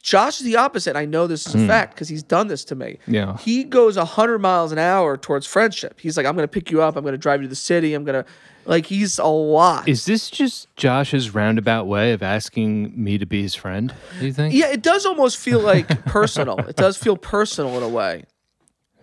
Josh is the opposite. I know this is a mm. fact because he's done this to me. Yeah. He goes one hundred miles an hour towards friendship. He's like, I'm going to pick you up. I'm going to drive you to the city. I'm going to, like, he's a lot. Is this just Josh's roundabout way of asking me to be his friend, do you think? Yeah, it does almost feel like personal. It does feel personal in a way.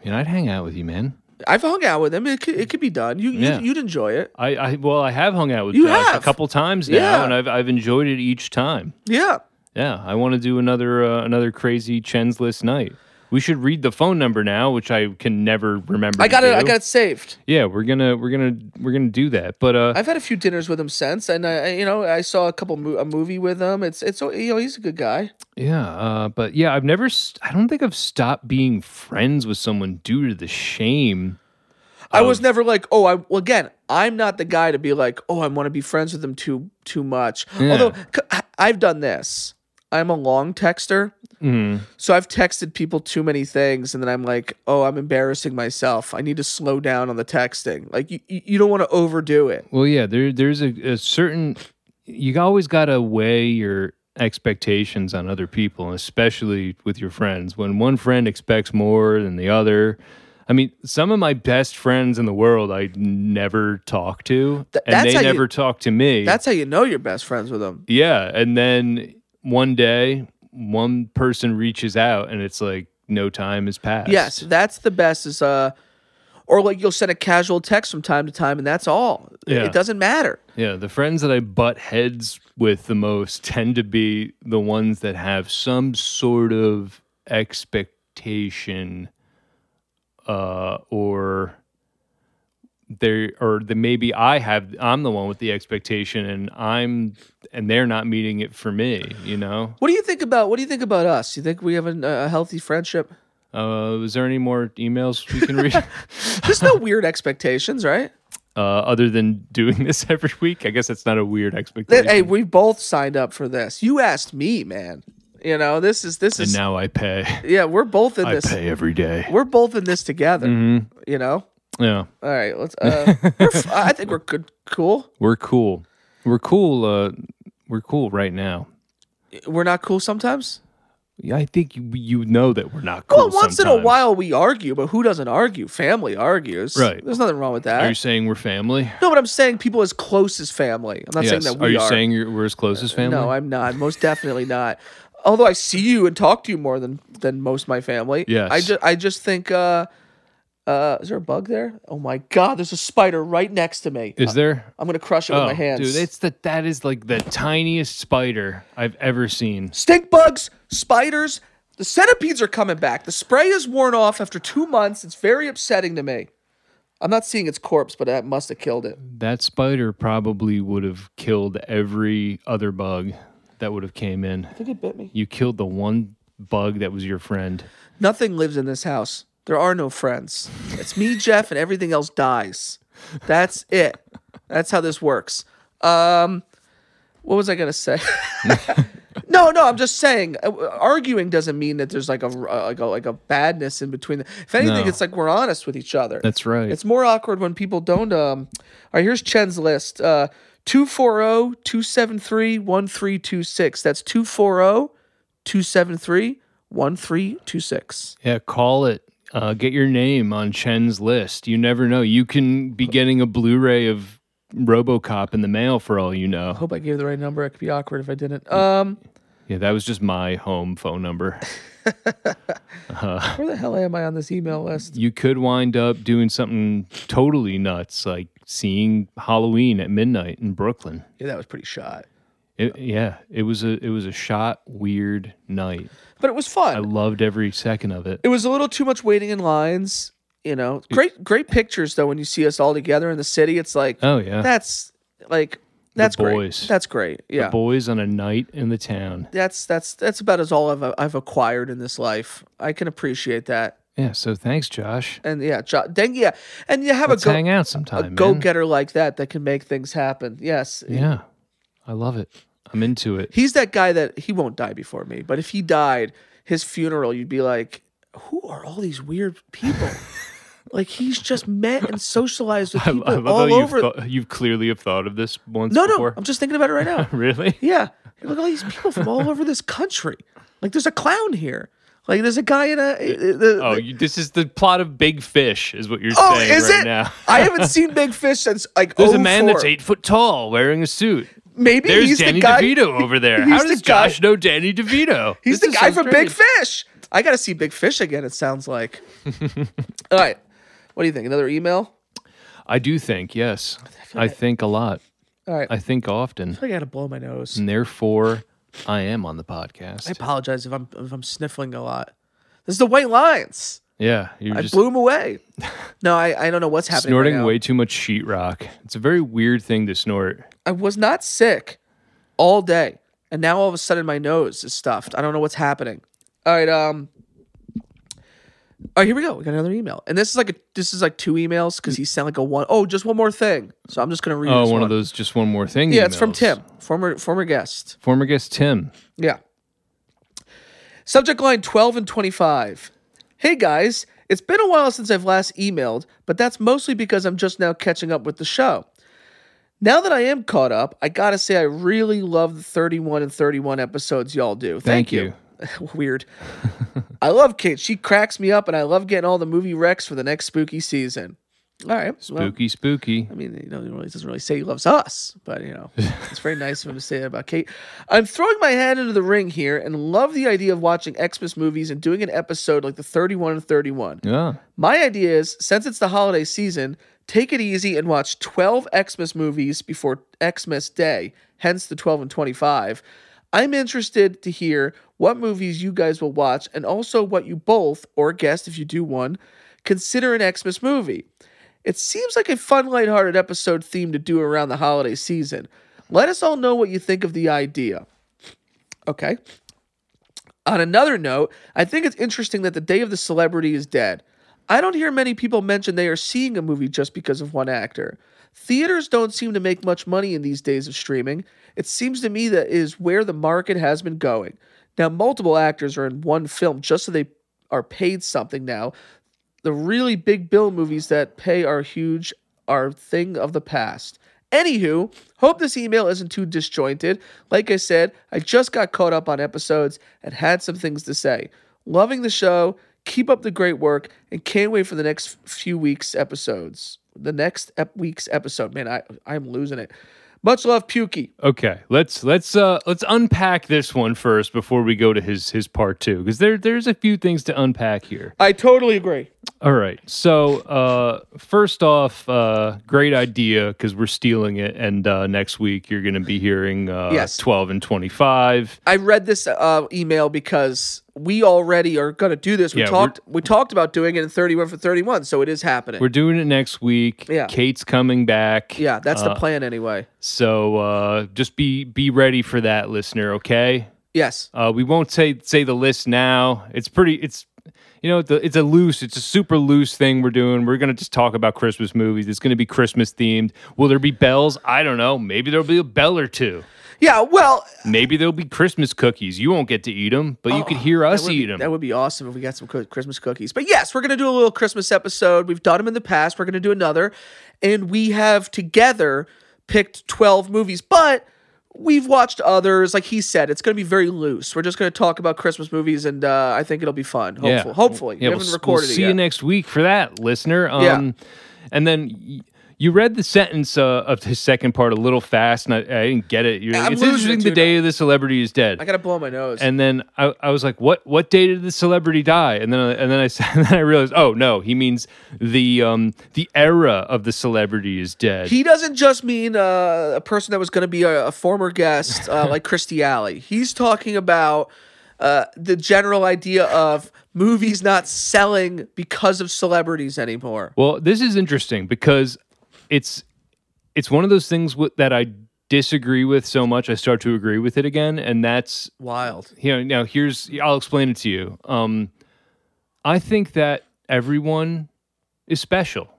I mean, I'd hang out with you, man. I've hung out with him. It could, it could be done. You, yeah. you you'd enjoy it. I, I well, I have hung out with you Josh have. a couple times now, yeah. and I've I've enjoyed it each time. Yeah, yeah. I want to do another uh, another crazy Chen's List night. We should read the phone number now, which I can never remember. I got it. Do. I got it saved. Yeah, we're gonna we're gonna we're gonna do that. But uh, I've had a few dinners with him since, and I, you know, I saw a couple mo- a movie with him. It's it's you know, he's a good guy. Yeah, uh, but yeah, I've never. St- I don't think I've stopped being friends with someone due to the shame. I of- was never like, oh, I well, again, I'm not the guy to be like, oh, I want to be friends with them too too much. Yeah. Although c- I've done this. I'm a long texter, mm. so I've texted people too many things, and then I'm like, oh, I'm embarrassing myself. I need to slow down on the texting. Like, you, you don't want to overdo it. Well, yeah, there, there's a, a certain... You always got to weigh your expectations on other people, especially with your friends. When one friend expects more than the other... I mean, some of my best friends in the world I never talk to, Th- and they never you, talk to me. That's how you know you're best friends with them. Yeah, and then... One day, one person reaches out, and it's like no time has passed. Yes, that's the best. Is uh, or like you'll send a casual text from time to time, and that's all. Yeah. It doesn't matter. Yeah, the friends that I butt heads with the most tend to be the ones that have some sort of expectation, uh, or they or the maybe I have. I'm the one with the expectation, and I'm. And they're not meeting it for me, you know? What do you think about, what do you think about us? You think we have a, a healthy friendship? Uh, is there any more emails we can read? There's no weird expectations, right? Uh, other than doing this every week? I guess that's not a weird expectation. Hey, we both signed up for this. You asked me, man. You know, this is... this is. And now I pay. Yeah, we're both in I this. I pay every day. We're both in this together, mm-hmm. you know? Yeah. All right, let's... Uh, we're, I think we're good. cool. We're cool. We're cool, uh... We're cool right now. We're not cool sometimes? Yeah, I think you, you know that we're not cool sometimes. Well, once sometimes. in a while we argue, but who doesn't argue? Family argues. Right. There's nothing wrong with that. Are you saying we're family? No, but I'm saying people as close as family. I'm not yes. saying that we are. Are you are. saying you're, we're as close as family? Uh, no, I'm not. Most definitely not. Although I see you and talk to you more than, than most of my family. Yes. I, ju- I just think... Uh, Uh, is there a bug there? Oh my God! There's a spider right next to me. Is there? I'm gonna crush it oh, with my hands, dude. It's the that is like the tiniest spider I've ever seen. Stink bugs, spiders. The centipedes are coming back. The spray is worn off after two months. It's very upsetting to me. I'm not seeing its corpse, but that must have killed it. That spider probably would have killed every other bug that would have came in. I think it bit me. You killed the one bug that was your friend. Nothing lives in this house. There are no friends. It's me, Jeff, and everything else dies. That's it. That's how this works. Um, what was I going to say? No, no, I'm just saying. Uh, arguing doesn't mean that there's like a uh, like a like a badness in between. The, if anything, no. It's like we're honest with each other. That's right. It's more awkward when people don't. Um, all right, here's Chen's list. Uh, two four zero, two seven three, one three two six. That's two four zero, two seven three, one three two six. Yeah, call it. Uh, get your name on Chen's list. You never know. You can be getting a Blu-ray of RoboCop in the mail for all you know. I hope I gave the right number. It could be awkward if I didn't. Um, yeah, that was just my home phone number. uh, Where the hell am I on this email list? You could wind up doing something totally nuts, like seeing Halloween at midnight in Brooklyn. Yeah, that was pretty shot. It, yeah, it was a it was a shot weird night, but it was fun. I loved every second of it. It was a little too much waiting in lines, you know. Great great pictures though when you see us all together in the city. It's like, oh yeah, that's like that's the boys. Great. That's great. Yeah, the boys on a night in the town. That's that's that's about as all I've I've acquired in this life. I can appreciate that. Yeah, so thanks, Josh. And yeah, Josh. Then yeah, and you have Let's a go, hang out sometime. A go getter like that that can make things happen. Yes. Yeah, I love it. I'm into it. He's that guy that he won't die before me, but if he died, his funeral, you'd be like, who are all these weird people? Like he's just met and socialized with people I, I love all over. You've, thought, you've clearly have thought of this once no, before. No, no, I'm just thinking about it right now. Really? Yeah. Look at all these people from all over this country. Like there's a clown here. Like there's a guy in a. The, the, oh, you, this is the plot of Big Fish, is what you're oh, saying is right it? Now. I haven't seen Big Fish since like. There's oh four. A man that's eight foot tall wearing a suit. Maybe There's he's Danny the guy. DeVito over there. How does the Josh know Danny DeVito? He's this the guy so from strange. Big Fish. I got to see Big Fish again, it sounds like. All right. What do you think? Another email? I do think, yes. I, I like, think a lot. All right. I think often. I feel like I got to blow my nose. And therefore, I am on the podcast. I apologize if I'm if I'm sniffling a lot. This is the White Lines. Yeah. You're I just... blew him away. No, I, I don't know what's happening Snorting right now. Way too much sheetrock. It's a very weird thing to snort. I was not sick all day, and now all of a sudden my nose is stuffed. I don't know what's happening. All right, um, all right, here we go. We got another email, and this is like a this is like two emails because he sent like a one. Oh, just one more thing. So I'm just gonna read. Oh, this one, one of those just one more thing. Yeah, emails. It's from Tim, former former guest, former guest Tim. Yeah. Subject line twelve and twenty-five. Hey guys, it's been a while since I've last emailed, but that's mostly because I'm just now catching up with the show. Now that I am caught up, I gotta say I really love the thirty-one and thirty-one episodes y'all do. Thank, Thank you. you. Weird. I love Kate. She cracks me up, and I love getting all the movie recs for the next spooky season. All right. Spooky, well, spooky. I mean, you know, he really doesn't really say he loves us, but, you know, it's very nice of him to say that about Kate. I'm throwing my hat into the ring here and love the idea of watching Xmas movies and doing an episode like the thirty-one and thirty-one. Yeah. My idea is, since it's the holiday season, take it easy and watch twelve Xmas movies before Xmas Day, hence the twelve and twenty-five. I'm interested to hear what movies you guys will watch and also what you both, or guest if you do one, consider an Xmas movie. It seems like a fun, lighthearted episode theme to do around the holiday season. Let us all know what you think of the idea. Okay. On another note, I think it's interesting that the day of the celebrity is dead. I don't hear many people mention they are seeing a movie just because of one actor. Theaters don't seem to make much money in these days of streaming. It seems to me that is where the market has been going. Now, multiple actors are in one film just so they are paid something now. The really big bill movies that pay are huge, are thing of the past. Anywho, hope this email isn't too disjointed. Like I said, I just got caught up on episodes and had some things to say. Loving the show. Keep up the great work, and can't wait for the next few weeks' episodes. The next ep- week's episode, man, I I'm losing it. Much love, Pukey. Okay, let's let's uh, let's unpack this one first before we go to his his part two, because there there's a few things to unpack here. I totally agree. All right, so uh, first off, uh, great idea because we're stealing it, and uh, next week you're going to be hearing uh, yes. twelve and twenty-five. I read this uh, email because we already are going to do this. We yeah, talked we talked about doing it in thirty-one for thirty-one, so it is happening. We're doing it next week. Yeah. Kate's coming back. Yeah, that's uh, the plan anyway. So uh, just be be ready for that, listener, okay? Yes. Uh, we won't say say the list now. It's pretty it's You know, it's a loose, it's a super loose thing we're doing. We're going to just talk about Christmas movies. It's going to be Christmas themed. Will there be bells? I don't know. Maybe there'll be a bell or two. Yeah, well, maybe there'll be Christmas cookies. You won't get to eat them, but oh, you could hear us eat be, them. That would be awesome if we got some Christmas cookies. But yes, we're going to do a little Christmas episode. We've done them in the past. We're going to do another. And we have together picked twelve movies, but we've watched others. Like he said, it's going to be very loose. We're just going to talk about Christmas movies, and uh, I think it'll be fun. Hopefully. Yeah. Hopefully. Yeah, we haven't we'll, recorded we'll it yet. See you next week for that, listener. Um, yeah. And then... You read the sentence uh, of the second part a little fast, and I, I didn't get it. You're, I'm it's interesting. It the day now. Of the celebrity is dead. I gotta blow my nose. And then I, I was like, "What? What day did the celebrity die?" And then, and then I, and then I realized, oh no, he means the um, the era of the celebrity is dead. He doesn't just mean uh, a person that was going to be a, a former guest uh, like Christy Alley. He's talking about uh, the general idea of movies not selling because of celebrities anymore. Well, this is interesting because. It's it's one of those things w- that I disagree with so much I start to agree with it again, and that's wild. You know, now here's I'll explain it to you. Um, I think that everyone is special,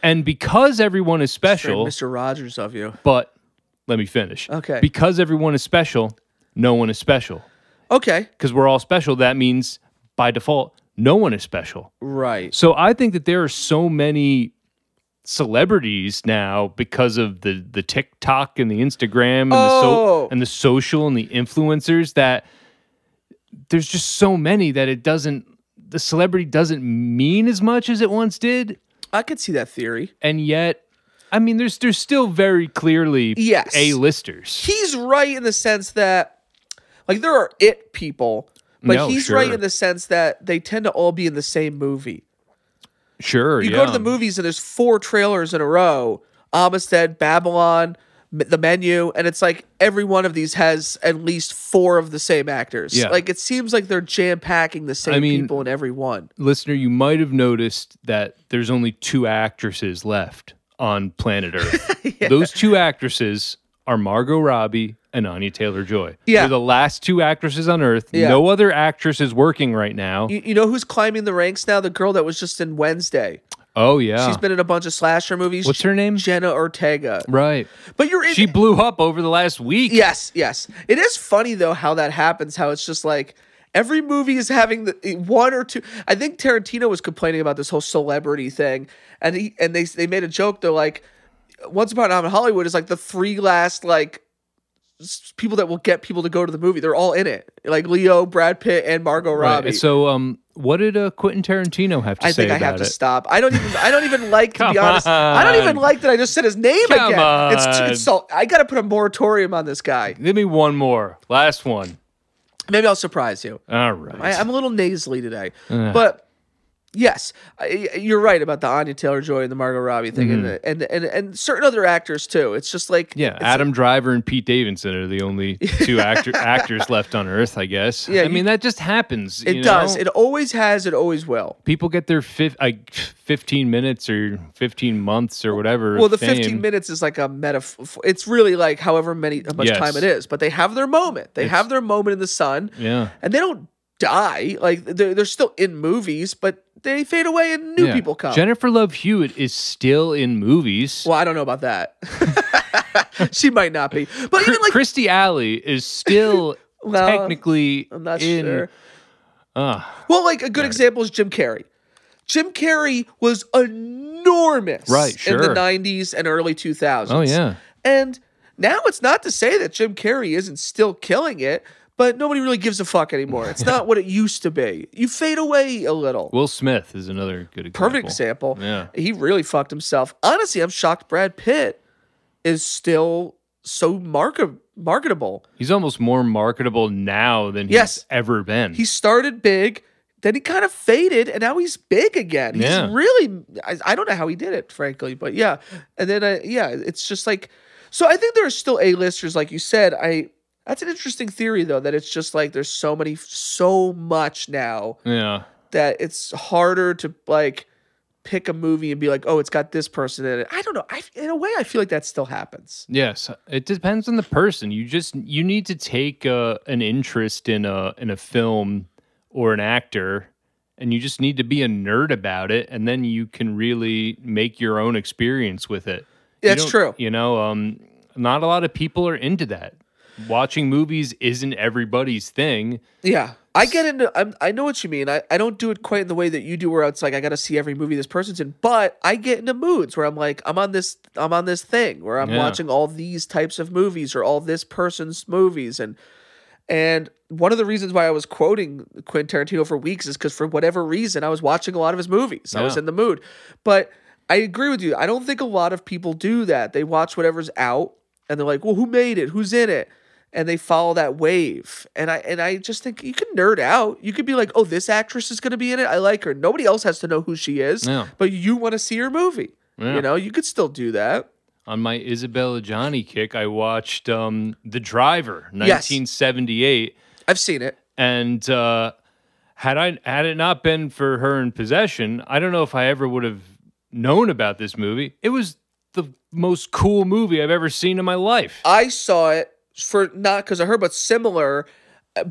and because everyone is special, Mister Rogers of you. But let me finish. Okay, because everyone is special, no one is special. Okay, because we're all special. That means by default, no one is special. Right. So I think that there are so many. Celebrities now because of the the TikTok and the Instagram and, oh. the so, and the social and the influencers that there's just so many that it doesn't the celebrity doesn't mean as much as it once did. I could see that theory. And yet, I mean, there's there's still very clearly yes. A-listers. He's right in the sense that like there are it people, but no, he's sure. right in the sense that they tend to all be in the same movie. Sure, You yeah. go to the movies and there's four trailers in a row, Amistad, Babylon, The Menu, and it's like every one of these has at least four of the same actors. Yeah. Like it seems like they're jam-packing the same I mean, people in every one. Listener, you might have noticed that there's only two actresses left on planet Earth. yeah. Those two actresses are Margot Robbie and Anya Taylor-Joy. Yeah. They're the last two actresses on Earth. Yeah. No other actress is working right now. You, you know who's climbing the ranks now? The girl that was just in Wednesday. Oh, yeah. She's been in a bunch of slasher movies. What's her name? Jenna Ortega. Right. But you're in- She blew up over the last week. Yes, yes. It is funny, though, how that happens, how it's just like every movie is having the, one or two. I think Tarantino was complaining about this whole celebrity thing, and he and they they made a joke. They're like, Once Upon a Time in Hollywood is like the three last, like, people that will get people to go to the movie. They're all in it. Like Leo, Brad Pitt, and Margot Robbie. Right. So um what did uh, Quentin Tarantino have to I say about it? I think I have it? to stop. I don't even I don't even like to be honest. On. I don't even like that I just said his name Come again. On. It's, it's so, I got to put a moratorium on this guy. Give me one more. Last one. Maybe I'll surprise you. All right. I, I'm a little nasally today. Uh. But yes, I, you're right about the Anya Taylor-Joy and the Margot Robbie thing, mm-hmm. and, and and and certain other actors too. It's just like yeah, Adam like, Driver and Pete Davidson are the only two actor, actors left on Earth, I guess. Yeah, I you, mean that just happens. It you does. Know? It always has. It always will. People get their fif- like fifteen minutes or fifteen months or whatever. Well, the fame. fifteen minutes is like a metaphor. It's really like however many how much yes. time it is, but they have their moment. They it's, have their moment in the sun. Yeah, and they don't die. Like they're they're still in movies, but. They fade away and new yeah. people come. Jennifer Love Hewitt is still in movies. Well, I don't know about that. She might not be. But Cr- even like Christy Alley is still no, technically I'm not in... sure. Uh, well, like a good right. example is Jim Carrey. Jim Carrey was enormous right, sure. in the nineties and early two thousands. Oh, yeah. And now it's not to say that Jim Carrey isn't still killing it. But nobody really gives a fuck anymore. It's not what it used to be. You fade away a little. Will Smith is another good example. Perfect example. Yeah. He really fucked himself. Honestly, I'm shocked Brad Pitt is still so market- marketable. He's almost more marketable now than yes. he's ever been. He started big, then he kind of faded, and now he's big again. He's yeah. really... I, I don't know how he did it, frankly, but yeah. And then, I, yeah, it's just like... So I think there are still A-listers, like you said. I... That's an interesting theory, though, that it's just like there's so many, so much now yeah. that it's harder to like pick a movie and be like, oh, it's got this person in it. I don't know. I, in a way, I feel like that still happens. Yes, it depends on the person. You just you need to take uh, an interest in a in a film or an actor, and you just need to be a nerd about it, and then you can really make your own experience with it. That's you true. You know, um, not a lot of people are into that. watching movies isn't everybody's thing. Yeah. I get into, I'm, I know what you mean. I, I don't do it quite in the way that you do, where it's like, I got to see every movie this person's in, but I get into moods where I'm like, I'm on this, I'm on this thing where I'm yeah. watching all these types of movies or all this person's movies. And, and one of the reasons why I was quoting Quentin Tarantino for weeks is because for whatever reason, I was watching a lot of his movies. Yeah. I was in the mood, but I agree with you. I don't think a lot of people do that. They watch whatever's out and they're like, well, who made it? Who's in it? And they follow that wave. And I and I just think you can nerd out. You could be like, oh, this actress is going to be in it. I like her. Nobody else has to know who she is, yeah. but you want to see her movie. Yeah. You know, you could still do that. On my Isabella Gianni kick, I watched um, The Driver, nineteen seventy-eight. Yes. I've seen it. And uh, had I had it not been for her in Possession, I don't know if I ever would have known about this movie. It was the most cool movie I've ever seen in my life. I saw it. For not because of her, but similar,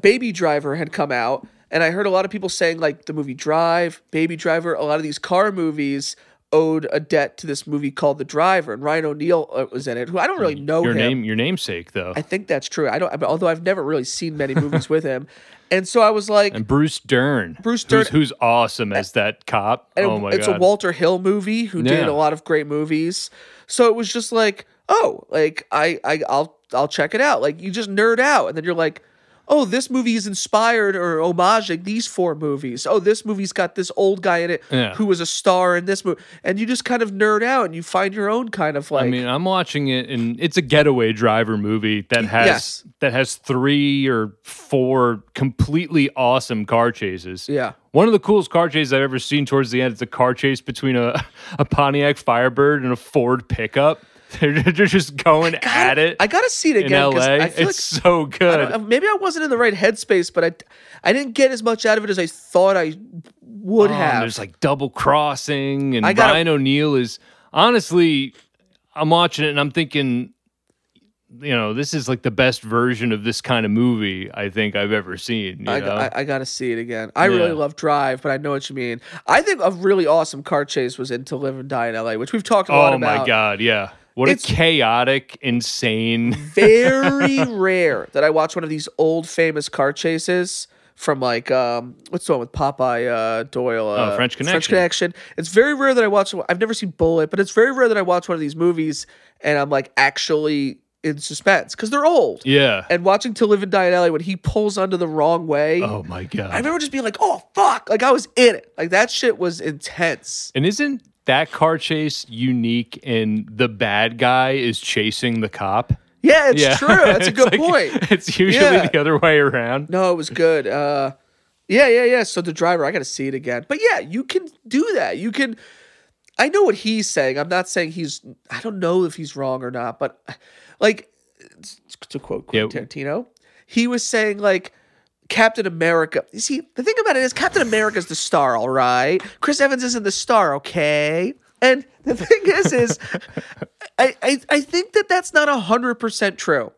Baby Driver had come out, and I heard a lot of people saying, like, the movie Drive, Baby Driver, a lot of these car movies owed a debt to this movie called The Driver, and Ryan O'Neal was in it, who I don't really know your him. Name, your namesake, though. I think that's true. I don't, although I've never really seen many movies with him. And so I was like... And Bruce Dern. Bruce Dern. Who's, who's awesome as that cop. And oh, my it's God. It's a Walter Hill movie who yeah. did a lot of great movies. So it was just like, oh, like, I, I I'll... I'll check it out. Like, you just nerd out. And then you're like, oh, this movie is inspired or homaging these four movies. Oh, this movie's got this old guy in it yeah. who was a star in this movie. And you just kind of nerd out and you find your own kind of like... I mean, I'm watching it and it's a getaway driver movie that has yes. that has three or four completely awesome car chases. Yeah. One of the coolest car chases I've ever seen towards the end is a car chase between a, a Pontiac Firebird and a Ford pickup. They're just going gotta, at it. I gotta see it again. In L A, I feel it's like, so good. I maybe I wasn't in the right headspace, but I, I didn't get as much out of it as I thought I would oh, have. There's like double crossing, and gotta, Ryan O'Neal is honestly. I'm watching it, and I'm thinking, you know, this is like the best version of this kind of movie I think I've ever seen. You I, know? I, I gotta see it again. I yeah. really love Drive, but I know what you mean. I think a really awesome car chase was in To Live and Die in L A, which we've talked a lot oh, about. Oh my God, yeah. What it's a chaotic, insane... Very rare that I watch one of these old famous car chases from like, um, what's the one with Popeye uh, Doyle? Uh, oh, French Connection. French Connection. It's very rare that I watch... I've never seen Bullet, but it's very rare that I watch one of these movies and I'm like actually in suspense because they're old. Yeah. And watching To Live and Die in L A when he pulls under the wrong way... Oh my God. I remember just being like, oh, fuck. Like I was in it. Like that shit was intense. And isn't... that car chase unique in the bad guy is chasing the cop. Yeah, it's yeah. true. That's a good it's like, point. It's usually yeah. the other way around. No, it was good. Uh, yeah, yeah, yeah. So The Driver, I got to see it again. But yeah, you can do that. You can. I know what he's saying. I'm not saying he's. I don't know if he's wrong or not. But like to quote Quentin yeah. Tarantino, he was saying like. Captain America. You see, the thing about it is Captain America's the star, all right? Chris Evans isn't the star, okay? And the thing is, is I, I I think that that's not one hundred percent true.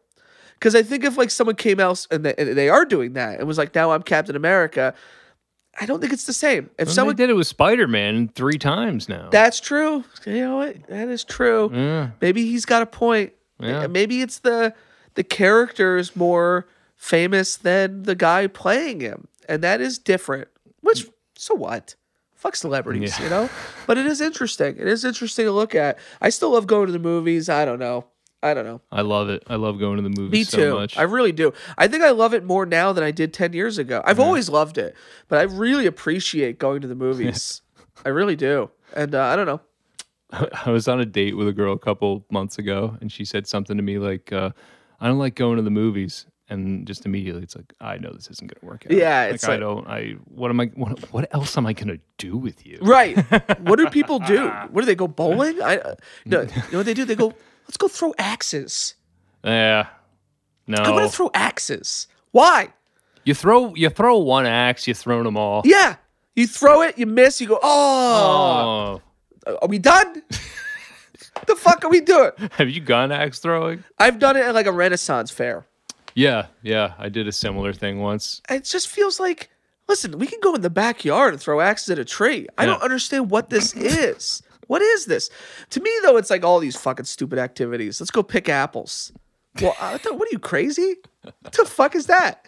Because I think if, like, someone came else and they, and they are doing that and was like, now I'm Captain America, I don't think it's the same. If well, someone did it with Spider-Man three times now. That's true. You know what? That is true. Yeah. Maybe he's got a point. Yeah. Maybe it's the the character is more... famous than the guy playing him, and that is different, which so what, fuck celebrities, yeah. you know, but it is interesting it is interesting to look at. I still love going to the movies. I don't know i don't know I love it. I love going to the movies. Me too. So much. I really do. I think I love it more now than I did ten years ago. I've yeah. always loved it, but I really appreciate going to the movies. I really do. And uh, I don't know, I was on a date with a girl a couple months ago, and she said something to me like uh I don't like going to the movies. And just immediately, it's like, I know this isn't going to work out. Yeah, it's like, like I don't. I what am I? What, what else am I going to do with you? Right. What do people do? What do they go bowling? I uh, no. You know what they do? They go. Let's go throw axes. Yeah. No. I want to throw axes. Why? You throw. You throw one axe. You've thrown them all. Yeah. You throw it. You miss. You go. Oh. oh. Are we done? The fuck are we doing? Have you gone axe throwing? I've done it at like a Renaissance fair. Yeah, yeah, I did a similar thing once. It just feels like, listen, we can go in the backyard and throw axes at a tree. I yeah. don't understand what this is. What is this? To me, though, it's like all these fucking stupid activities. Let's go pick apples. Well, I thought, what are you, crazy? What the fuck is that?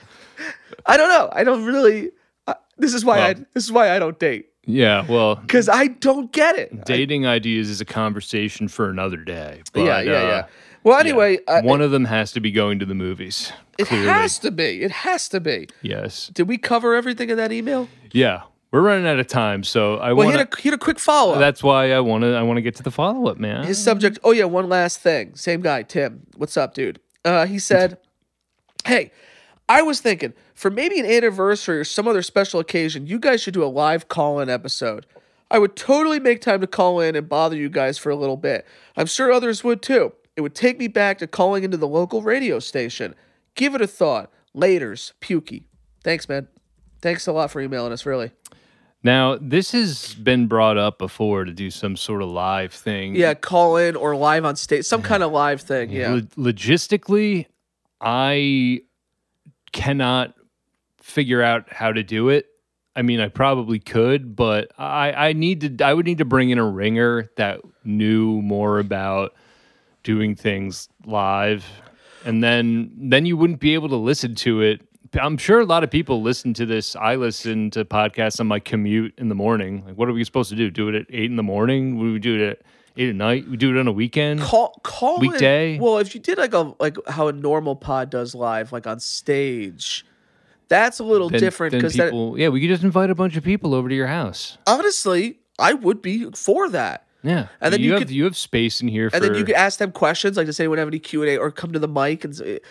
I don't know. I don't really. Uh, this is why well, I. This is why I don't date. Yeah, well, because I don't get it. Dating I, ideas is a conversation for another day. But, yeah, yeah, uh, yeah. Well, anyway, yeah. Uh, one of them has to be going to the movies. It clearly. has to be. It has to be. Yes. Did we cover everything in that email? Yeah. We're running out of time, so I well, want to hit a quick follow-up. That's why I want to I want to get to the follow-up, man. His subject, oh yeah, one last thing. Same guy, Tim. What's up, dude? Uh, he said, hey, I was thinking, for maybe an anniversary or some other special occasion, you guys should do a live call-in episode. I would totally make time to call in and bother you guys for a little bit. I'm sure others would too. It would take me back to calling into the local radio station. Give it a thought. Laters, Pukey. Thanks, man. Thanks a lot for emailing us, really. Now, this has been brought up before to do some sort of live thing. Yeah, call in or live on stage, some kind of live thing, yeah. Lo- logistically, I cannot figure out how to do it. I mean, I probably could, but I, I need to. I would need to bring in a ringer that knew more about doing things live, and then then you wouldn't be able to listen to it. I'm sure a lot of people listen to this. I listen to podcasts on my commute in the morning. Like, what are we supposed to do? Do it at eight in the morning? We would do it at eight at night. We do it on a weekend. Call, call weekday. It, well, if you did like a like how a normal pod does live, like on stage, that's a little then, different because yeah, we could just invite a bunch of people over to your house. Honestly, I would be for that. Yeah, and then you, you have could, you have space in here, for, and then you could ask them questions. Like, does anyone have any Q and A, or come to the mic and say.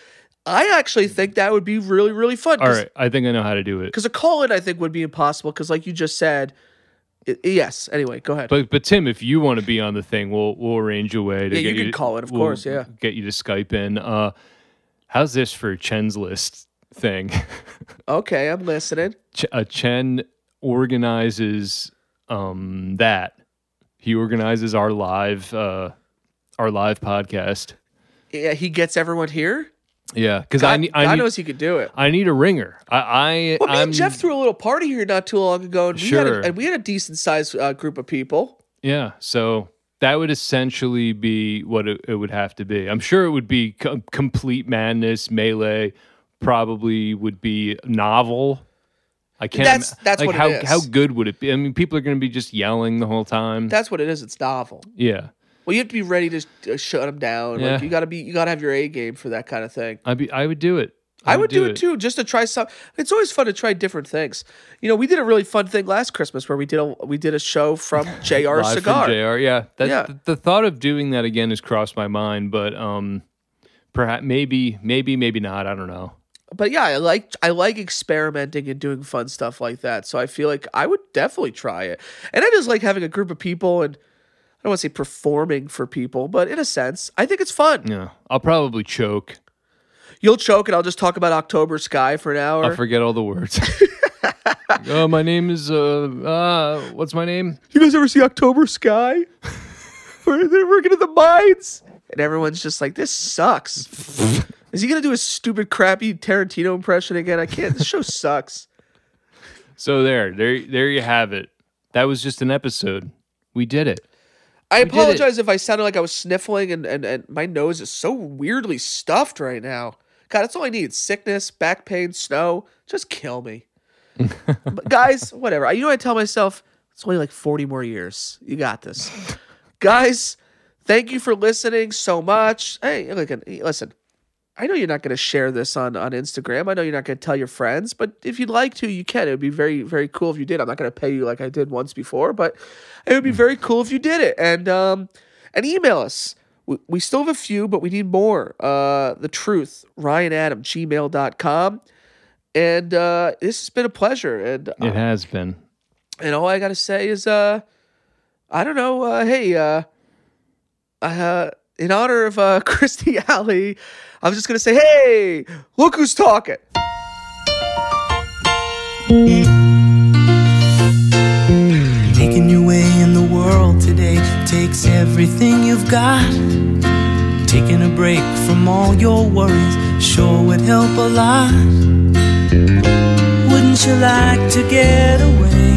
I actually think that would be really, really fun. All right. I think I know how to do it. Because a call-in, I think, would be impossible because, like you just said, it, yes. Anyway, go ahead. But, but Tim, if you want to be on the thing, we'll we'll arrange a way to yeah, get you... Yeah, you can call it, of we'll course, yeah. Get you to Skype in. Uh, how's this for Chen's list thing? Okay, I'm listening. Ch- uh, Chen organizes um, that. He organizes our live, uh, our live podcast. Yeah, he gets everyone here? Yeah, because I need. I God need, knows he could do it. I need a ringer. I. I well, me and Jeff threw a little party here not too long ago, and sure. we had a, and we had a decent sized uh, group of people. Yeah, so that would essentially be what it, it would have to be. I'm sure it would be com- complete madness, melee. Probably would be novel. I can't. That's that's like, what how, it is. How good would it be? I mean, people are going to be just yelling the whole time. That's what it is. It's novel. Yeah. Well, you have to be ready to shut them down. Yeah. Like, you gotta be, you gotta have your A game for that kind of thing. I'd be, I would do it. I, I would do it. it too, just to try some. It's always fun to try different things. You know, we did a really fun thing last Christmas where we did a we did a show from J R Cigar. From J R, yeah. That, yeah. The, the thought of doing that again has crossed my mind, but um, perhaps maybe maybe maybe not. I don't know. But yeah, I like I like experimenting and doing fun stuff like that. So I feel like I would definitely try it, and I just like having a group of people and. I don't want to say performing for people, but in a sense, I think it's fun. Yeah, I'll probably choke. You'll choke, and I'll just talk about October Sky for an hour. I'll forget all the words. Oh, my name is, uh, uh, what's my name? You guys ever see October Sky? We're, they're working in the mines. And everyone's just like, this sucks. Is he going to do a stupid, crappy Tarantino impression again? I can't. This show sucks. So there, there, there you have it. That was just an episode. We did it. I apologize if I sounded like I was sniffling and, and, and my nose is so weirdly stuffed right now. God, that's all I need. Sickness, back pain, snow. Just kill me. But guys, whatever. I, you know, I tell myself, it's only like forty more years. You got this. Guys, thank you for listening so much. Hey, listen, I know you're not going to share this on, on Instagram. I know you're not going to tell your friends, but if you'd like to, you can. It would be very, very cool if you did. I'm not going to pay you like I did once before, but it would be very cool if you did it. And um, and email us. We, we still have a few, but we need more. Uh, the truth, ryan adam gmail dot com. And uh, this has been a pleasure. And um, it has been. And all I got to say is, uh, I don't know, uh, hey, uh, uh, in honor of uh, Christy Alley, I was just going to say, hey, look who's talking. Making your way in the world today takes everything you've got. Taking a break from all your worries sure would help a lot. Wouldn't you like to get away?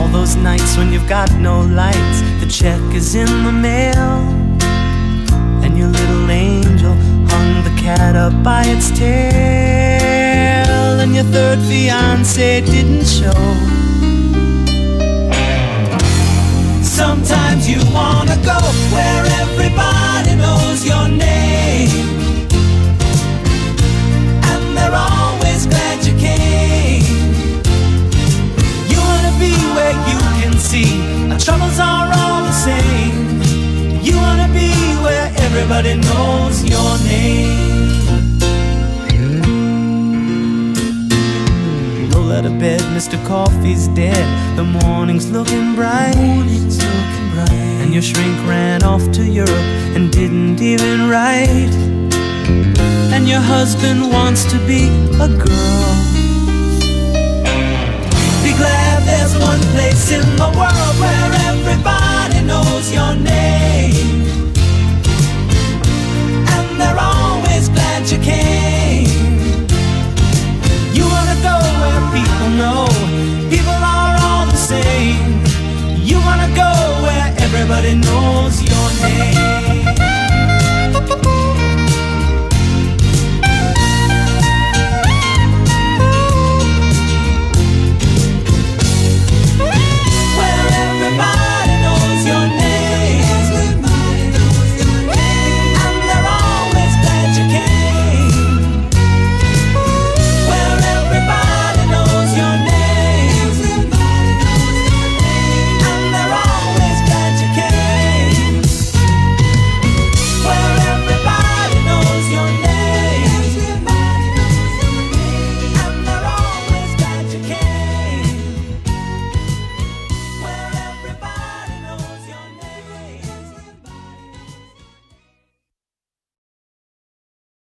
All those nights when you've got no lights, the check is in the mail. up by its tail, and your third fiancé didn't show. Sometimes you wanna go where everybody knows your name, and they're always glad you came. You wanna be where you can see our troubles are all the same. You wanna be where everybody knows your name. Roll out of bed, Mister Coffee's dead. The morning's looking bright, morning's looking bright. And your shrink ran off to Europe and didn't even write. And your husband wants to be a girl. Be glad there's one place in the world where everybody knows your name.